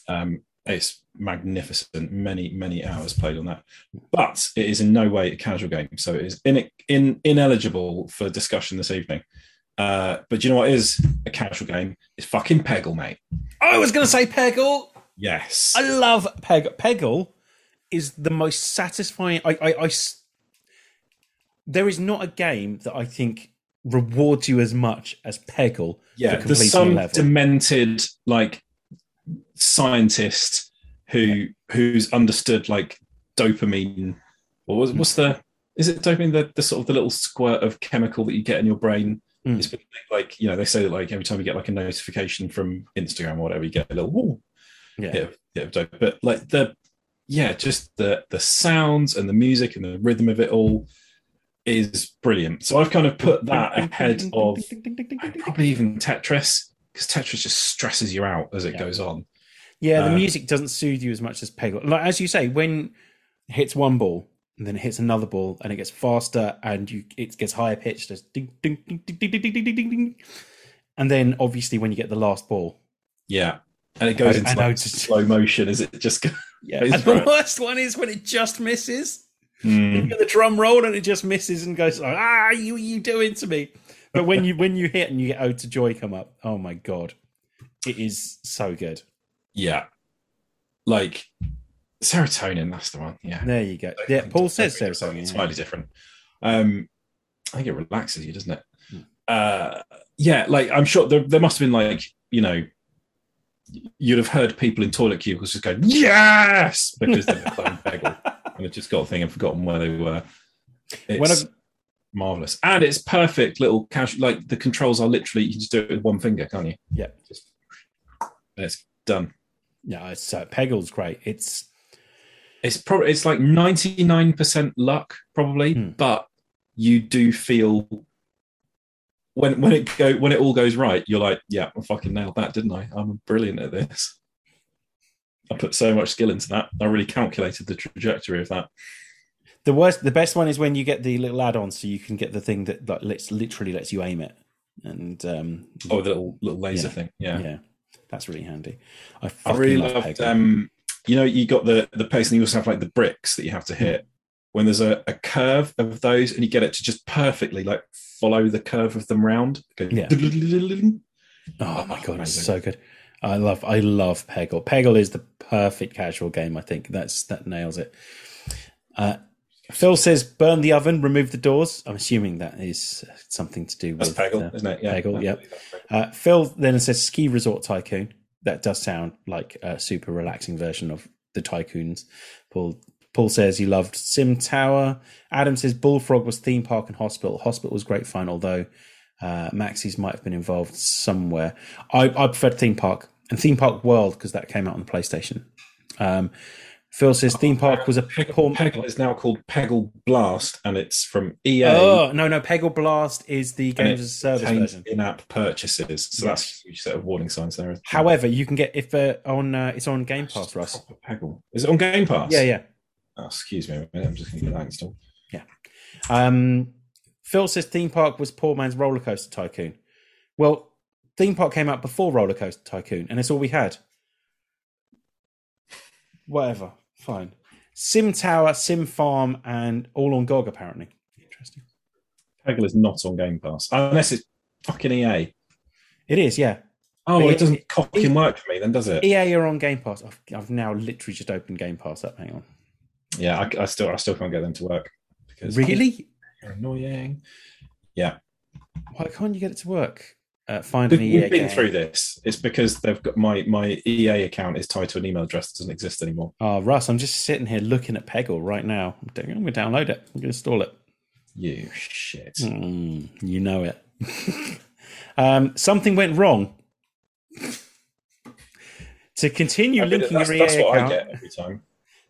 Um, it's magnificent. Many, many hours played on that. But it is in no way a casual game. So it is in, in, ineligible for discussion this evening. Uh, but you know what is a casual game? It's fucking Peggle, mate. I was going to say Peggle. Yes. I love Peggle. Peggle is the most satisfying. I, I, I, there is not a game that I think rewards you as much as Peggle. Yeah, there's some level. demented like scientist who yeah. who's understood like dopamine. What was what's the? Is it dopamine? The, the sort of the little squirt of chemical that you get in your brain. Mm. It's been, like you know they say that like every time you get like a notification from Instagram or whatever, you get a little woo, yeah, bit of, bit of dope. But like the yeah, just the the sounds and the music and the rhythm of it all is brilliant. So I've kind of put that ahead of probably even Tetris, because Tetris just stresses you out as it yeah. goes on. Yeah, the um, music doesn't soothe you as much as Peggle. Like as you say, when it hits one ball and then it hits another ball and it gets faster and you it gets higher pitched, as ding ding ding ding ding ding ding ding ding. And then obviously when you get the last ball. Yeah. And it goes I, into I like slow motion as it just goes. Yeah, and the worst one is when it just misses. Mm. You get the drum roll and it just misses and goes, ah, you you doing to me. But when you when you hit and you get Ode to Joy come up, oh my God. It is so good. Yeah. Like Serotonin, that's the one. Yeah. There you go. Yeah, Paul says Serotonin. It's slightly different. Um, I think it relaxes you, doesn't it? Mm. Uh, yeah, like I'm sure there, there must have been like, you know, you'd have heard people in toilet cubicles just going, yes, because they were playing Peggle and had just got a thing and forgotten where they were. It's marvellous. And it's perfect little cash, like the controls are literally, you can just do it with one finger, can't you? Yeah. Just, and it's done. No, it's uh, Peggle's great. It's it's probably it's like ninety-nine percent luck probably, hmm. but you do feel when when it go when it all goes right, you're like, yeah, I fucking nailed that, didn't I? I'm brilliant at this. I put so much skill into that. I really calculated the trajectory of that. The worst, the best one is when you get the little add-on, so you can get the thing that like lets literally lets you aim it, and um, oh, the little little laser yeah, thing, yeah, yeah, that's really handy. I, I really love loved, um, you know, you got the the pace, and you also have like the bricks that you have to hit. Mm. When there's a, a curve of those, and you get it to just perfectly like follow the curve of them round. Go, yeah. Oh my God, that's so good. I love, I love Peggle. Peggle is the perfect casual game. I think that's that nails it. Uh, Phil says, burn the oven, remove the doors. I'm assuming that is something to do with... That's Peggle, uh, isn't it? Yeah. Peggle, yeah. Uh, Phil then says, Ski Resort Tycoon. That does sound like a super relaxing version of the Tycoons. Paul Paul says he loved Sim Tower. Adam says, Bullfrog was theme park and hospital. Hospital was great fun, although uh, Maxie's might have been involved somewhere. I, I preferred Theme Park and Theme Park World because that came out on the PlayStation. Um Phil says theme park was a Peggle. Peggle is now called Peggle Blast, and it's from E A. Oh no, no, Peggle Blast is the games as a service version. In-app purchases, so yes. That's a huge set of warning signs there. However, you can get if uh, on uh, it's on Game Pass, Russ. Peggle is it on Game Pass? Yeah, yeah. Oh, excuse me, I'm just going to get that installed. Yeah. Um, Phil says theme park was poor man's roller coaster tycoon. Well, theme park came out before Roller Coaster Tycoon, and it's all we had. Whatever. Fine. Sim Tower, Sim Farm, and all on G O G, apparently. Interesting. Peggle is not on Game Pass. Unless it's fucking E A. It is, yeah. Oh, well, it, it doesn't fucking work for me then, does it? E A are on Game Pass. I've, I've now literally just opened Game Pass up. Hang on. Yeah, I, I still I still can't get them to work. Because really? They're annoying. Yeah. Why can't you get it to work? Uh, find an E A We've been game. Through this. It's because they've got my, my E A account is tied to an email address that doesn't exist anymore. Oh, Russ, I'm just sitting here looking at Peggle right now. I'm going to download it. I'm going to install it. You shit. Mm, you know it. um, something went wrong. To continue I mean, linking that's, your that's E A account. That's what I get every time.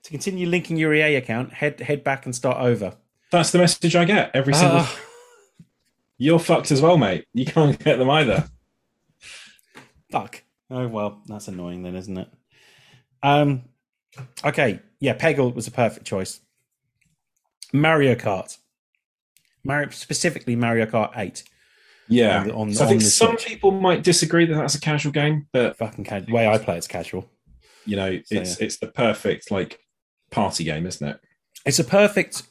To continue linking your E A account, head head back and start over. That's the message I get every single uh, You're fucked as well, mate. You can't get them either. Fuck. Oh, well, that's annoying then, isn't it? Um, okay. Yeah, Peggle was a perfect choice. Mario Kart. Mario, specifically Mario Kart eight. Yeah. On, on, so I think some Switch. People might disagree that that's a casual game, but... Fucking ca- the way I play it's casual. You know, so, it's yeah. It's the perfect, like, party game, isn't it? It's a perfect...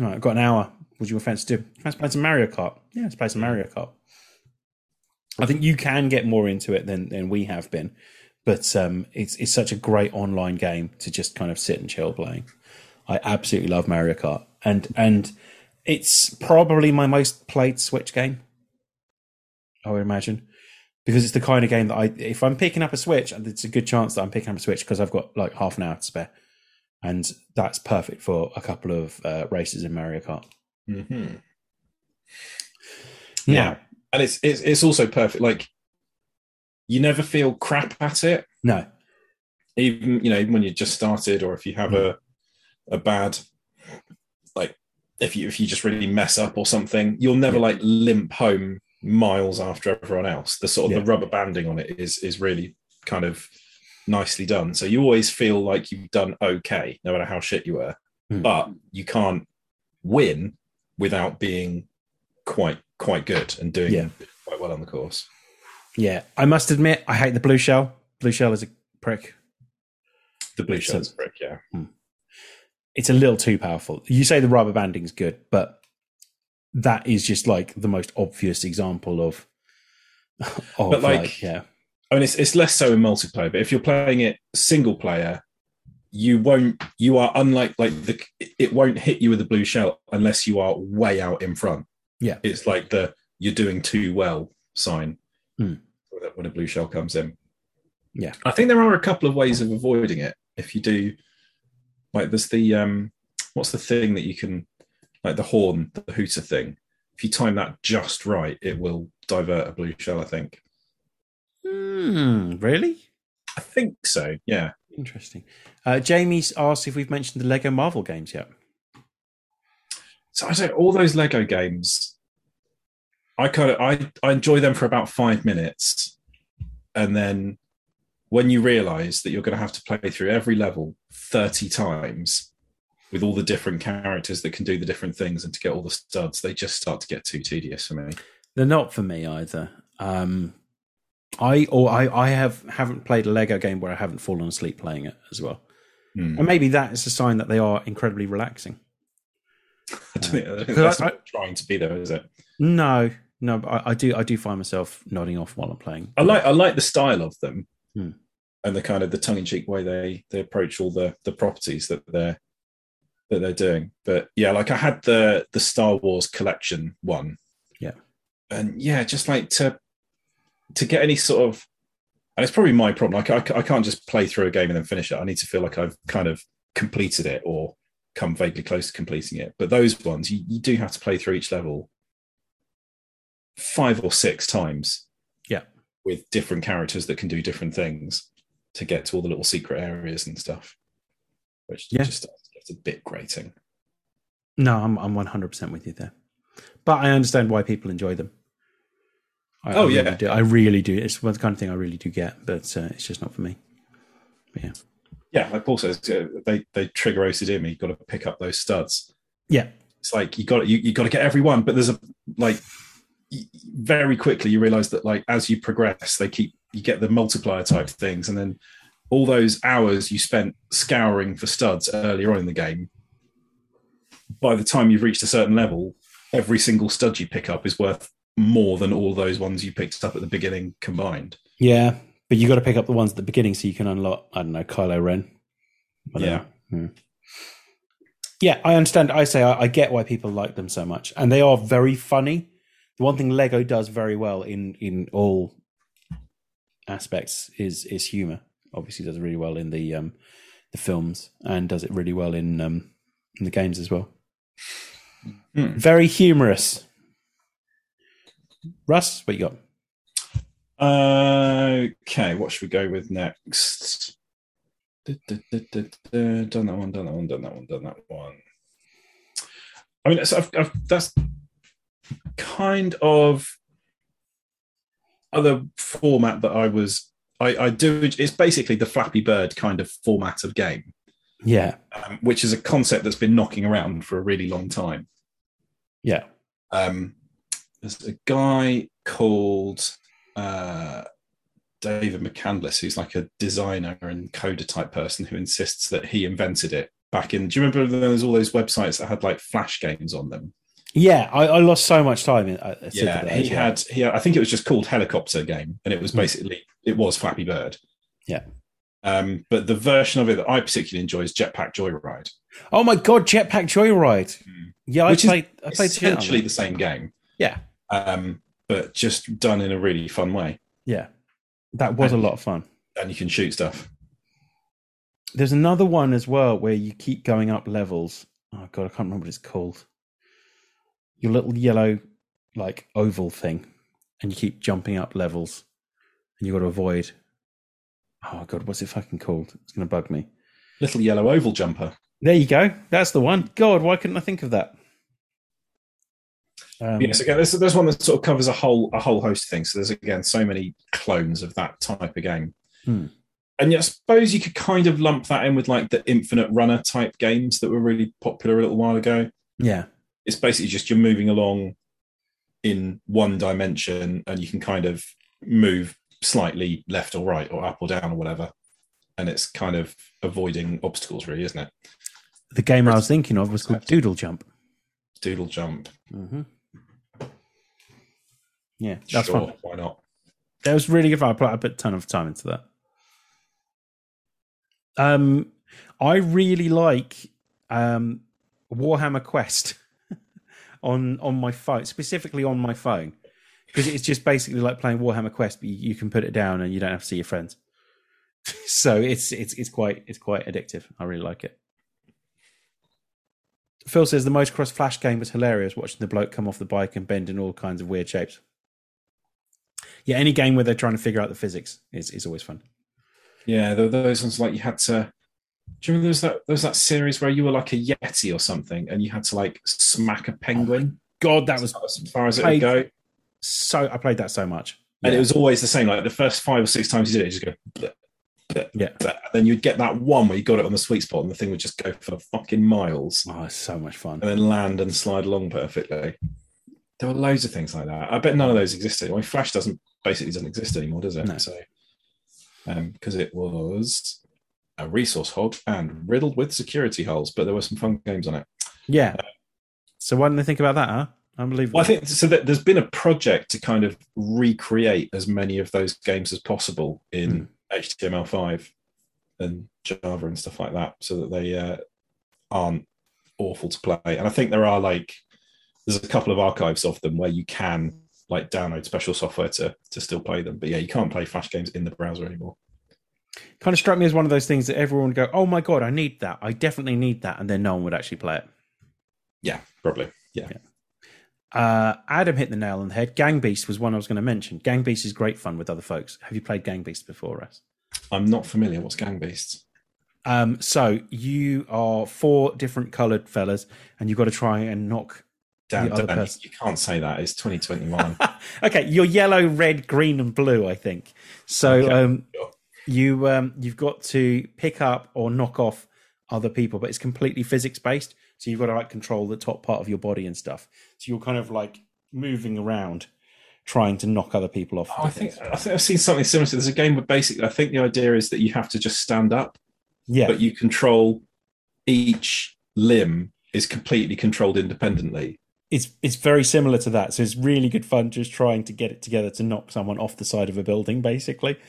All right, I've got an hour... Would you offense do? Let's play some Mario Kart. Yeah, let's play some Mario Kart. I think you can get more into it than, than we have been, but um, it's it's such a great online game to just kind of sit and chill playing. I absolutely love Mario Kart, and and it's probably my most played Switch game. I would imagine because it's the kind of game that I, if I'm picking up a Switch, it's a good chance that I'm picking up a Switch because I've got like half an hour to spare, and that's perfect for a couple of uh, races in Mario Kart. Mm-hmm. Yeah. Yeah, and it's, it's it's also perfect. Like you never feel crap at it. No, even you know even when you just started, or if you have mm-hmm. a a bad like if you if you just really mess up or something, you'll never yeah. like limp home miles after everyone else. The sort of yeah. the rubber banding on it is is really kind of nicely done. So you always feel like you've done okay, no matter how shit you were. Mm. But you can't win without being quite quite good and doing yeah. quite well on the course. Yeah, I must admit, I hate the blue shell. Blue shell is a prick. The blue shell is a prick, yeah. Hmm. It's a little too powerful. You say the rubber banding is good, but that is just like the most obvious example of. of but like, like, yeah, I mean, it's it's less so in multiplayer. But if you're playing it single player, you won't. You are unlike like the. It won't hit you with a blue shell unless you are way out in front. Yeah, it's like the "you're doing too well" sign mm. when a blue shell comes in. Yeah, I think there are a couple of ways of avoiding it if you do. Like there's the, um, what's the thing that you can, like the horn, the hooter thing. If you time that just right, it will divert a blue shell, I think. Mm, really? I think so, yeah. Interesting. Uh, Jamie's asked if we've mentioned the Lego Marvel games yet. So I say all those Lego games, I kind of, I, I enjoy them for about five minutes. And then when you realise that you're going to have to play through every level thirty times with all the different characters that can do the different things and to get all the studs, they just start to get too tedious for me. They're not for me either. Um, I or I, I have, haven't played a Lego game where I haven't fallen asleep playing it as well. Mm. And maybe that is a sign that they are incredibly relaxing. I don't think, I don't think that's I, not trying to be though, is it? No, no. But I, I do I do find myself nodding off while I'm playing. I like I like the style of them. Hmm. And the kind of the tongue-in-cheek way they, they approach all the, the properties that they're that they're doing. But yeah, like I had the the Star Wars collection one. Yeah. And yeah, just like to to get any sort of, and it's probably my problem. Like I, I can't just play through a game and then finish it. I need to feel like I've kind of completed it or come vaguely close to completing it. But those ones, you, you do have to play through each level five or six times. Yeah. With different characters that can do different things to get to all the little secret areas and stuff, which yeah. just starts to get a bit grating. No, I'm I'm one hundred percent with you there. But I understand why people enjoy them. I, oh, I yeah. Really do. I really do. It's one kind of thing I really do get, but uh, it's just not for me. But yeah. Yeah, like Paul says, they, they trigger O C D in me. You've got to pick up those studs. Yeah. It's like you got you, you got to get every one, but there's a, like, very quickly you realise that like as you progress, they keep you get the multiplier type things, and then all those hours you spent scouring for studs earlier on in the game, by the time you've reached a certain level, every single stud you pick up is worth more than all those ones you picked up at the beginning combined. Yeah, but you got to pick up the ones at the beginning so you can unlock, I don't know, Kylo Ren. Yeah. yeah. Yeah, I understand. I say I, I get why people like them so much, and they are very funny. The one thing Lego does very well in, in all aspects is is humor. Obviously, does it really well in the um, the films, and does it really well in um, in the games as well. Mm. Very humorous. Russ, what you got? Uh, okay, what should we go with next? Done that one. Done that one. Done that one. Done that one. I mean, I've, I've, that's. Kind of other format that I was, I, I do. It's basically the Flappy Bird kind of format of game, yeah, um, which is a concept that's been knocking around for a really long time. Yeah, um, there's a guy called uh, David McCandless who's like a designer and coder type person who insists that he invented it back in. Do you remember there's all those websites that had like Flash games on them? Yeah, I, I lost so much time. In, uh, yeah, he yeah. had. He, I think it was just called Helicopter Game, and it was basically it was Flappy Bird. Yeah, um, but the version of it that I particularly enjoy is Jetpack Joyride. Oh my god, Jetpack Joyride! Mm. Yeah, Which I played. I played essentially the same game. Yeah, um, but just done in a really fun way. Yeah, that was and, a lot of fun, and you can shoot stuff. There's another one as well where you keep going up levels. Oh god, I can't remember what it's called. Your little yellow, like, oval thing, and you keep jumping up levels, and you got to avoid. Oh god, what's it fucking called? It's going to bug me. Little yellow oval jumper. There you go. That's the one. God, why couldn't I think of that? Um, yes, again, there's, there's one that sort of covers a whole a whole host of things. So there's again so many clones of that type of game, hmm. and yeah, I suppose you could kind of lump that in with like the Infinite Runner type games that were really popular a little while ago. Yeah. It's basically just you're moving along in one dimension and you can kind of move slightly left or right or up or down or whatever. And it's kind of avoiding obstacles, really, isn't it? The game I was thinking of was called Doodle Jump. Doodle Jump. Mm-hmm. Yeah, that's sure, fun. Why not? That was really good fun. I put, I put a ton of time into that. Um, I really like um, Warhammer Quest on on my phone, specifically on my phone, because it's just basically like playing Warhammer Quest, but you, you can put it down and you don't have to see your friends. So it's it's it's quite it's quite addictive. I really like it. Phil says the motocross flash game was hilarious, watching the bloke come off the bike and bend in all kinds of weird shapes. Yeah, any game where they're trying to figure out the physics is, is always fun. Yeah, those ones like you had to. Do you remember there was that there was that series where you were like a yeti or something, and you had to like smack a penguin? Oh God, that was as far as it would go. So I played that so much, and yeah. It was always the same. Like the first five or six times you did it, you just go. Bleh. Yeah, then you'd get that one where you got it on the sweet spot and the thing would just go for fucking miles. Oh, it's so much fun. And then land and slide along perfectly. There were loads of things like that. I bet none of those existed. I mean, Flash doesn't basically doesn't exist anymore, does it? No. So um because it was a resource hog and riddled with security holes, but there were some fun games on it. Yeah. Uh, so why didn't they think about that, huh? Unbelievable. Well, I think so that there's been a project to kind of recreate as many of those games as possible in mm. H T M L five and Java and stuff like that, so that they uh, aren't awful to play. And I think there are like there's a couple of archives of them where you can like download special software to to still play them. But yeah, you can't play Flash games in the browser anymore. Kind of struck me as one of those things that everyone would go, "Oh my god, I need that! I definitely need that!" And then no one would actually play it. Yeah, probably. Yeah. yeah. Uh, Adam hit the nail on the head. Gang Beast was one I was going to mention. Gang Beast is great fun with other folks. Have you played Gang Beast before, Russ? I'm not familiar. What's Gang Beast? Um, so you are four different coloured fellas, and you've got to try and knock down the other Dan, person. You can't say that. It's twenty twenty-one. Okay, you're yellow, red, green, and blue, I think. So okay. um, you um, you've got to pick up or knock off other people, but it's completely physics based. So you've got to like control the top part of your body and stuff. So you're kind of like moving around, trying to knock other people off. Oh, I think I think I've seen something similar. There's a game where basically I think the idea is that you have to just stand up. Yeah. But you control each limb is completely controlled independently. It's it's very similar to that. So it's really good fun just trying to get it together to knock someone off the side of a building. Basically,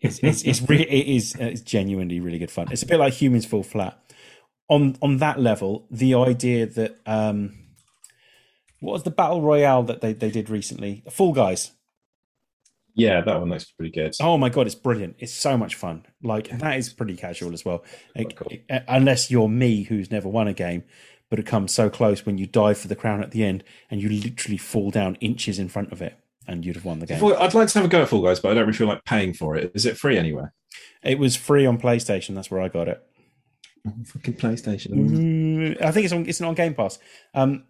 it's it's it's really it is it's genuinely really good fun. It's a bit like Humans Fall Flat. On on that level, the idea that um, what was the battle royale that they, they did recently? Fall Guys. Yeah, that one looks pretty good. Oh my god, it's brilliant! It's so much fun. Like that is pretty casual as well, like, oh, cool. Unless you're me, who's never won a game, but it comes so close when you dive for the crown at the end and you literally fall down inches in front of it, and you'd have won the game. I'd like to have a go at Fall Guys, but I don't really feel like paying for it. Is it free anywhere? It was free on PlayStation. That's where I got it. Fucking PlayStation. Mm, I think it's on, it's not on Game Pass. Um,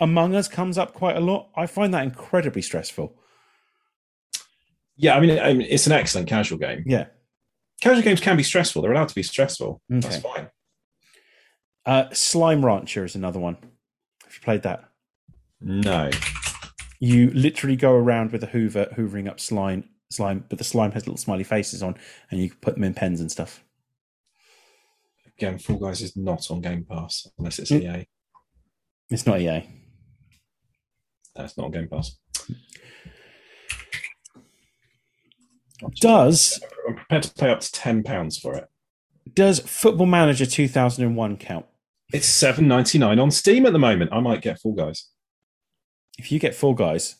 Among Us comes up quite a lot. I find that incredibly stressful. Yeah, I mean, I mean it's an excellent casual game. Yeah. Casual games can be stressful. They're allowed to be stressful. Okay. That's fine. Uh, Slime Rancher is another one. Have you played that? No. You literally go around with a hoover, hoovering up slime, slime, but the slime has little smiley faces on, and you can put them in pens and stuff. Again, Fall Guys is not on Game Pass unless it's E A. It's not E A. No, it's not on Game Pass. Does I'm prepared to pay up to ten pounds for it. Does Football Manager two thousand one count? It's seven ninety nine on Steam at the moment. I might get Fall Guys. If you get Fall Guys,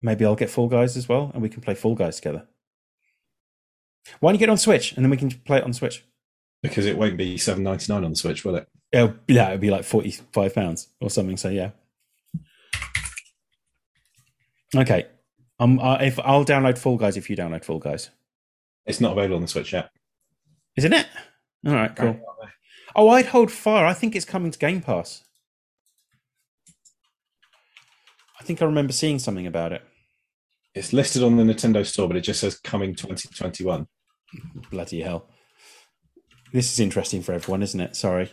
maybe I'll get Fall Guys as well, and we can play Fall Guys together. Why don't you get it on Switch, and then we can play it on Switch? Because it won't be seven ninety nine on the Switch, will it? It'll, yeah, it'll be like forty five pounds or something. So yeah. Okay, um, I, if I'll download Fall Guys if you download Fall Guys. It's not available on the Switch yet, isn't it? All right, cool. Oh, I'd hold fire. I think it's coming to Game Pass. I think I remember seeing something about it. It's listed on the Nintendo Store, but it just says coming twenty twenty one. Bloody hell. This is interesting for everyone, isn't it? Sorry.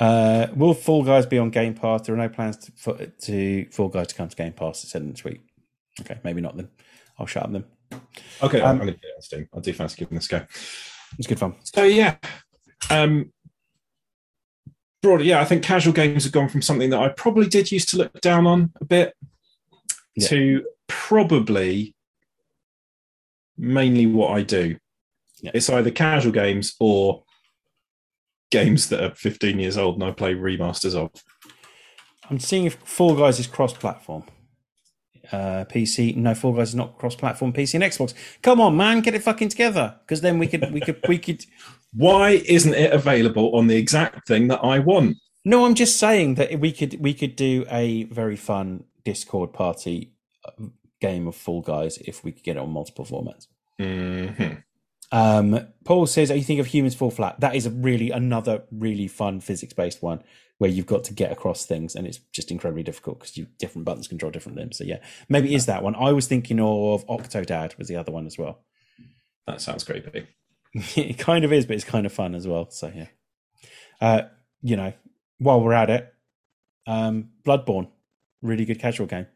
Uh, will Fall Guys be on Game Pass? There are no plans to, for, to Fall Guys to come to Game Pass, it said in the tweet. Okay, maybe not then. I'll shut up then. Okay, um, I'm going to do it on Steam. I do fancy giving this a go. It's good fun. So, yeah. Um, broadly, yeah, I think casual games have gone from something that I probably did used to look down on a bit yeah. to probably mainly what I do. Yeah. It's either casual games or games that are fifteen years old and I play remasters of. I'm seeing if Fall Guys is cross-platform. Uh, P C, no, Fall Guys is not cross-platform. P C and Xbox. Come on, man, get it fucking together. Because then we could, we could, we could. Why isn't it available on the exact thing that I want? No, I'm just saying that we could, we could do a very fun Discord party game of Fall Guys if we could get it on multiple formats. Mm-hmm. Um, Paul says, "Are you thinking of Humans Fall Flat?" That is a really another really fun physics-based one where you've got to get across things, and it's just incredibly difficult because you different buttons control different limbs. So yeah, maybe it is that one. I was thinking of Octodad was the other one as well. That sounds creepy. It kind of is, but it's kind of fun as well. So yeah, uh, you know, while we're at it, um, Bloodborne, really good casual game.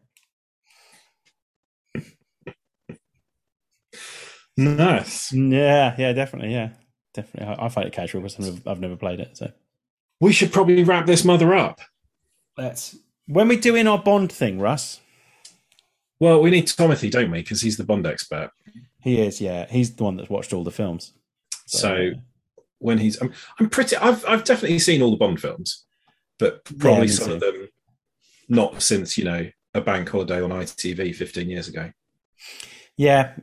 Nice. Yeah, yeah, definitely, yeah, definitely. I, I find it casual because I've never, I've never played it. So we should probably wrap this mother up. Let's. When we do in our Bond thing, Russ. Well, we need Timothy, don't we? Because he's the Bond expert. He is. Yeah, he's the one that's watched all the films. So, so yeah. when he's, I'm, I'm pretty. I've, I've definitely seen all the Bond films, but probably yeah, some too. of them not since you know a bank holiday on I T V fifteen years ago. Yeah.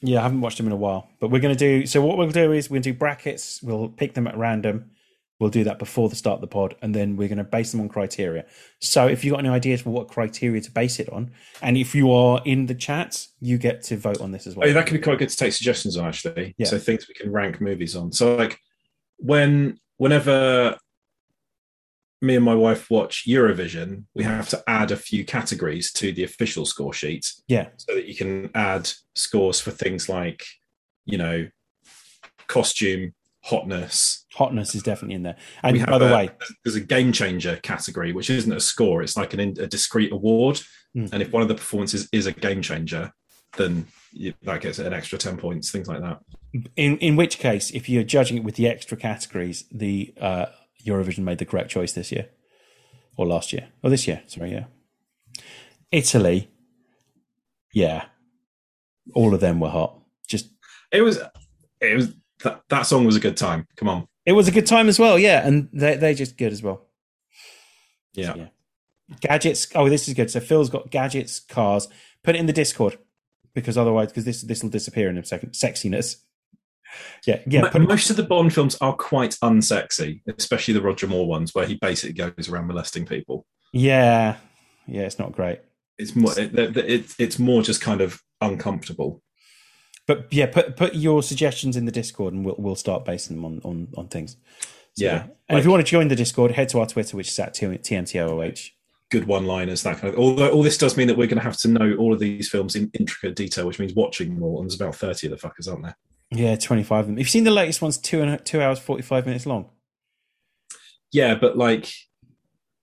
Yeah, I haven't watched them in a while, but we're going to do. So what we'll do is we'll do brackets. We'll pick them at random. We'll do that before the start of the pod, and then we're going to base them on criteria. So if you've got any ideas for what criteria to base it on, and if you are in the chats, you get to vote on this as well. Oh, that could be quite good to take suggestions on, actually. Yeah. So things we can rank movies on. So like when whenever me and my wife watch Eurovision, we have to add a few categories to the official score sheet. Yeah. So that you can add scores for things like, you know, costume, hotness. Hotness is definitely in there. And by the a, way, there's a game changer category, which isn't a score. It's like an in, a discrete award. Mm. And if one of the performances is a game changer, then you, that gets an extra ten points, things like that. In, in which case, if you're judging it with the extra categories, the, uh, Eurovision made the correct choice this year or last year or this year. Sorry. Yeah. Italy. Yeah. All of them were hot. Just, it was, it was, that, that song was a good time. Come on. It was a good time as well. Yeah. And they, they're just good as well. Yeah. So, yeah. Gadgets. Oh, this is good. So Phil's got gadgets, cars, put it in the Discord because otherwise, because this, this will disappear in a second. Sexiness. Yeah, yeah. But most of the Bond films are quite unsexy, especially the Roger Moore ones, where he basically goes around molesting people. Yeah, yeah, it's not great. It's more, it, it, it's more just kind of uncomfortable. But yeah, put put your suggestions in the Discord, and we'll we'll start basing them on on, on things. So, yeah, and like, if you want to join the Discord, head to our Twitter, which is at T M T O O H. Good one-liners, that kind of. Although all this does mean that we're going to have to know all of these films in intricate detail, which means watching them all. And there's about thirty of the fuckers, aren't there? Yeah, twenty-five of them. If you've seen the latest one's two and two hours forty-five minutes long. Yeah, but like,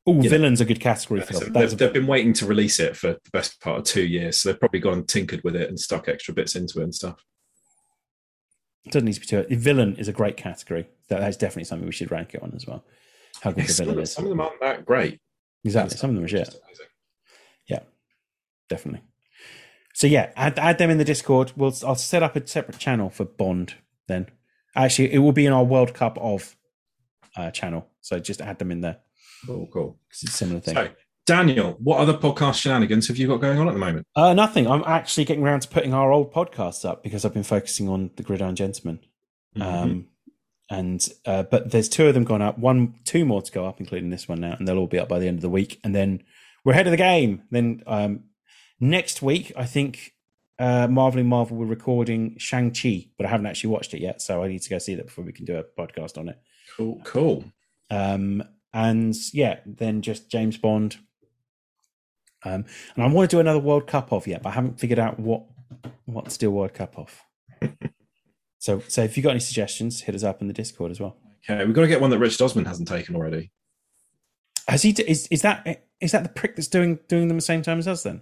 oh, villain's know, a good category. Yeah, so they've, a... they've been waiting to release it for the best part of two years, so they've probably gone and tinkered with it and stuck extra bits into it and stuff. It doesn't need to be too. Villain is a great category. That, that's definitely something we should rank it on as well. How good yeah, the villain some, is. Some of them aren't that great. Exactly, that's some of them are shit. Yeah, definitely. So yeah, add, add them in the Discord. We'll I'll set up a separate channel for Bond then. Actually, it will be in our World Cup of uh, channel. So just add them in there. Oh, cool. Because it's a similar thing. So, Daniel, what other podcast shenanigans have you got going on at the moment? Uh, nothing. I'm actually getting around to putting our old podcasts up because I've been focusing on the Gridiron Gentleman. Mm-hmm. Um, and uh, but there's two of them gone up. One, two more to go up, including this one now, and they'll all be up by the end of the week. And then we're ahead of the game. Then. Um, Next week, I think uh, Marvel and Marvel we're recording Shang-Chi, but I haven't actually watched it yet, so I need to go see that before we can do a podcast on it. Cool, cool. Um, and yeah, then just James Bond. Um, and I want to do another World Cup off yet, but I haven't figured out what what to do World Cup off. so, so if you've got any suggestions, hit us up in the Discord as well. Yeah, we've got to get one that Rich Dosman hasn't taken already. Has he? Is is that is that the prick that's doing doing them at the same time as us then?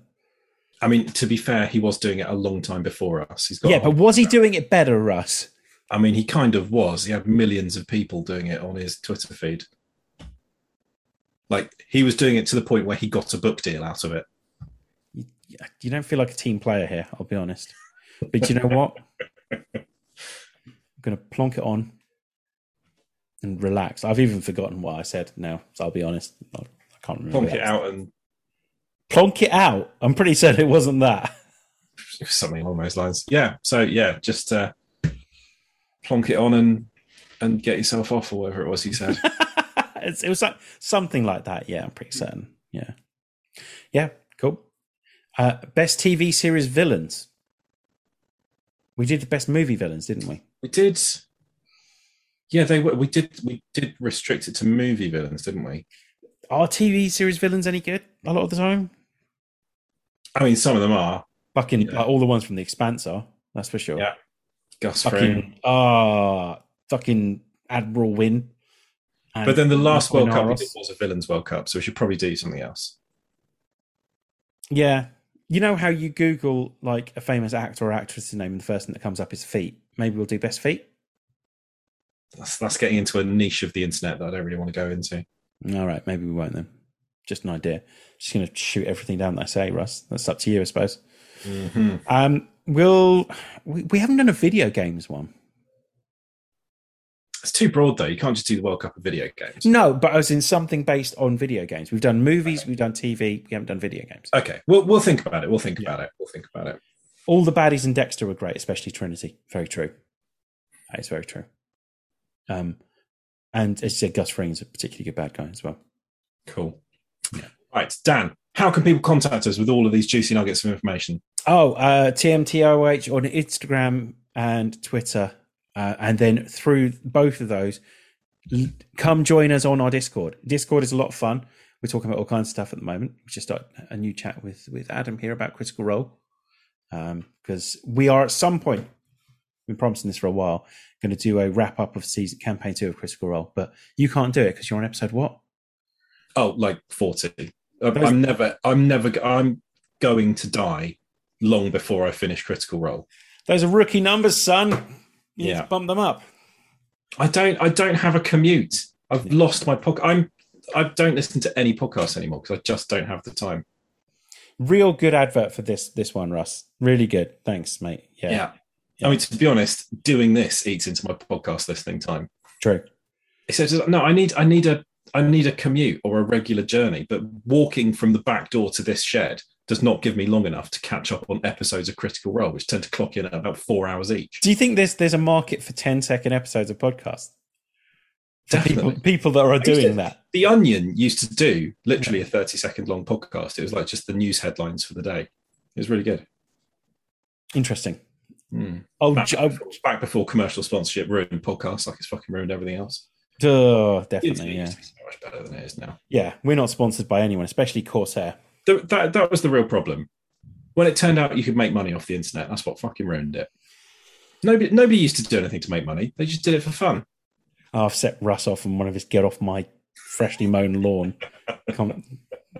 I mean, to be fair, he was doing it a long time before us. He's got yeah, but was he doing it better, Russ? I mean, he kind of was. He had millions of people doing it on his Twitter feed. Like, he was doing it to the point where he got a book deal out of it. You, you don't feel like a team player here, I'll be honest. But you know what? I'm going to plonk it on and relax. I've even forgotten what I said now, so I'll be honest. I can't remember. Plonk it out and... Plonk it out? I'm pretty certain it wasn't that. It was something along those lines. Yeah, so yeah, just... Uh... plonk it on and and get yourself off or whatever it was he said. It was like something like that. Yeah, I'm pretty certain. Yeah. Yeah, cool. Uh, best T V series villains. We did the best movie villains, didn't we? We did. Yeah, they were. We did we did restrict it to movie villains, didn't we? Are T V series villains any good a lot of the time? I mean, some of them are. Fucking yeah. Like, all the ones from The Expanse are, that's for sure. Yeah. Gus Fring. Ah, oh, fucking Admiral Wynn. But then the last World Cup we did was a Villains World Cup, so we should probably do something else. Yeah. You know how you Google like a famous actor or actress's name and the first thing that comes up is feet? Maybe we'll do best feet? That's, that's getting into a niche of the internet that I don't really want to go into. All right, maybe we won't then. Just an idea. I'm just going to shoot everything down that I say, Russ. That's up to you, I suppose. Mm-hmm. Um, we'll, we we haven't done a video games one. It's too broad though. You can't just do the World Cup of video games. No, but I was in something based on video games. We've done movies, okay. We've done T V, we haven't done video games. Okay, we'll we'll think about it. We'll think yeah. about it. We'll think about it. All the baddies in Dexter were great, especially Trinity. Very true. That is very true. Um, and as you said, Gus Fring is a particularly good bad guy as well. Cool. Yeah. Right, Dan. How can people contact us with all of these juicy nuggets of information? Oh, uh, T M T O H on Instagram and Twitter. Uh, and then through both of those, l- come join us on our Discord. Discord is a lot of fun. We're talking about all kinds of stuff at the moment. We just started a new chat with, with Adam here about Critical Role. Because um, we are at some point, I've been promising this for a while, going to do a wrap-up of season campaign two of Critical Role. But you can't do it because you're on episode what? Oh, like forty. I'm never, I'm never, I'm going to die long before I finish Critical Role. Those are rookie numbers, son. You yeah, need to bump them up. I don't, I don't have a commute. I've yeah. lost my podcast. I'm, I don't listen to any podcasts anymore because I just don't have the time. Real good advert for this, this one, Russ. Really good. Thanks, mate. Yeah. yeah. yeah. I mean, to be honest, doing this eats into my podcast listening time. True. Except, no, I need, I need a. I need a commute or a regular journey, but walking from the back door to this shed does not give me long enough to catch up on episodes of Critical Role, which tend to clock in at about four hours each. Do you think there's there's a market for ten-second episodes of podcasts? Definitely. People, people that are doing to, that. The Onion used to do literally a thirty-second long podcast. It was like just the news headlines for the day. It was really good. Interesting. Mm. Oh, back, I'll, back before commercial sponsorship ruined podcasts, like it's fucking ruined everything else. Oh, definitely, yeah. It's so much better than it is now. Yeah, we're not sponsored by anyone, especially Corsair. The, that, that was the real problem. When it turned out you could make money off the internet, that's what fucking ruined it. Nobody nobody used to do anything to make money. They just did it for fun. Oh, I've set Russ off on one of his get off my freshly mown lawn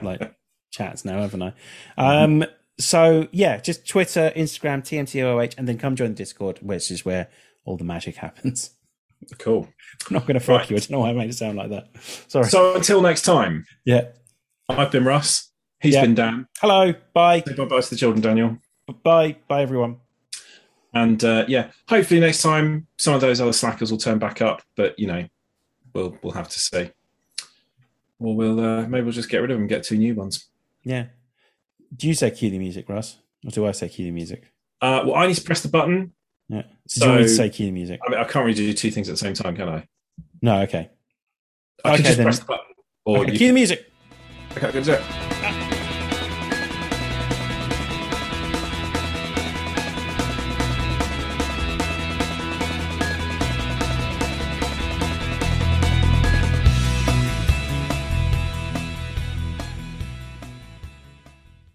like chats now, haven't I? Um, so, yeah, just Twitter, Instagram, T M T O H, and then come join the Discord, which is where all the magic happens. Cool. I'm not going to fuck right. you. I don't know why I made it sound like that. Sorry. So until next time. Yeah. I've been Russ. He's yeah. been Dan. Hello. Bye. Say bye-bye to the children, Daniel. Bye. Bye, everyone. And uh, yeah, hopefully next time some of those other slackers will turn back up, but you know, we'll we'll have to see. Or we'll uh, maybe we'll just get rid of them and get two new ones. Yeah. Do you say cue the music, Russ? Or do I say cue the music? Uh, well, I need to press the button. Yeah. So, so do you want to say cue the music? I mean, I can't really do two things at the same time, can I? No, okay. I okay, can just then. press the button. Or okay, you... Cue the music. Okay, I can do it.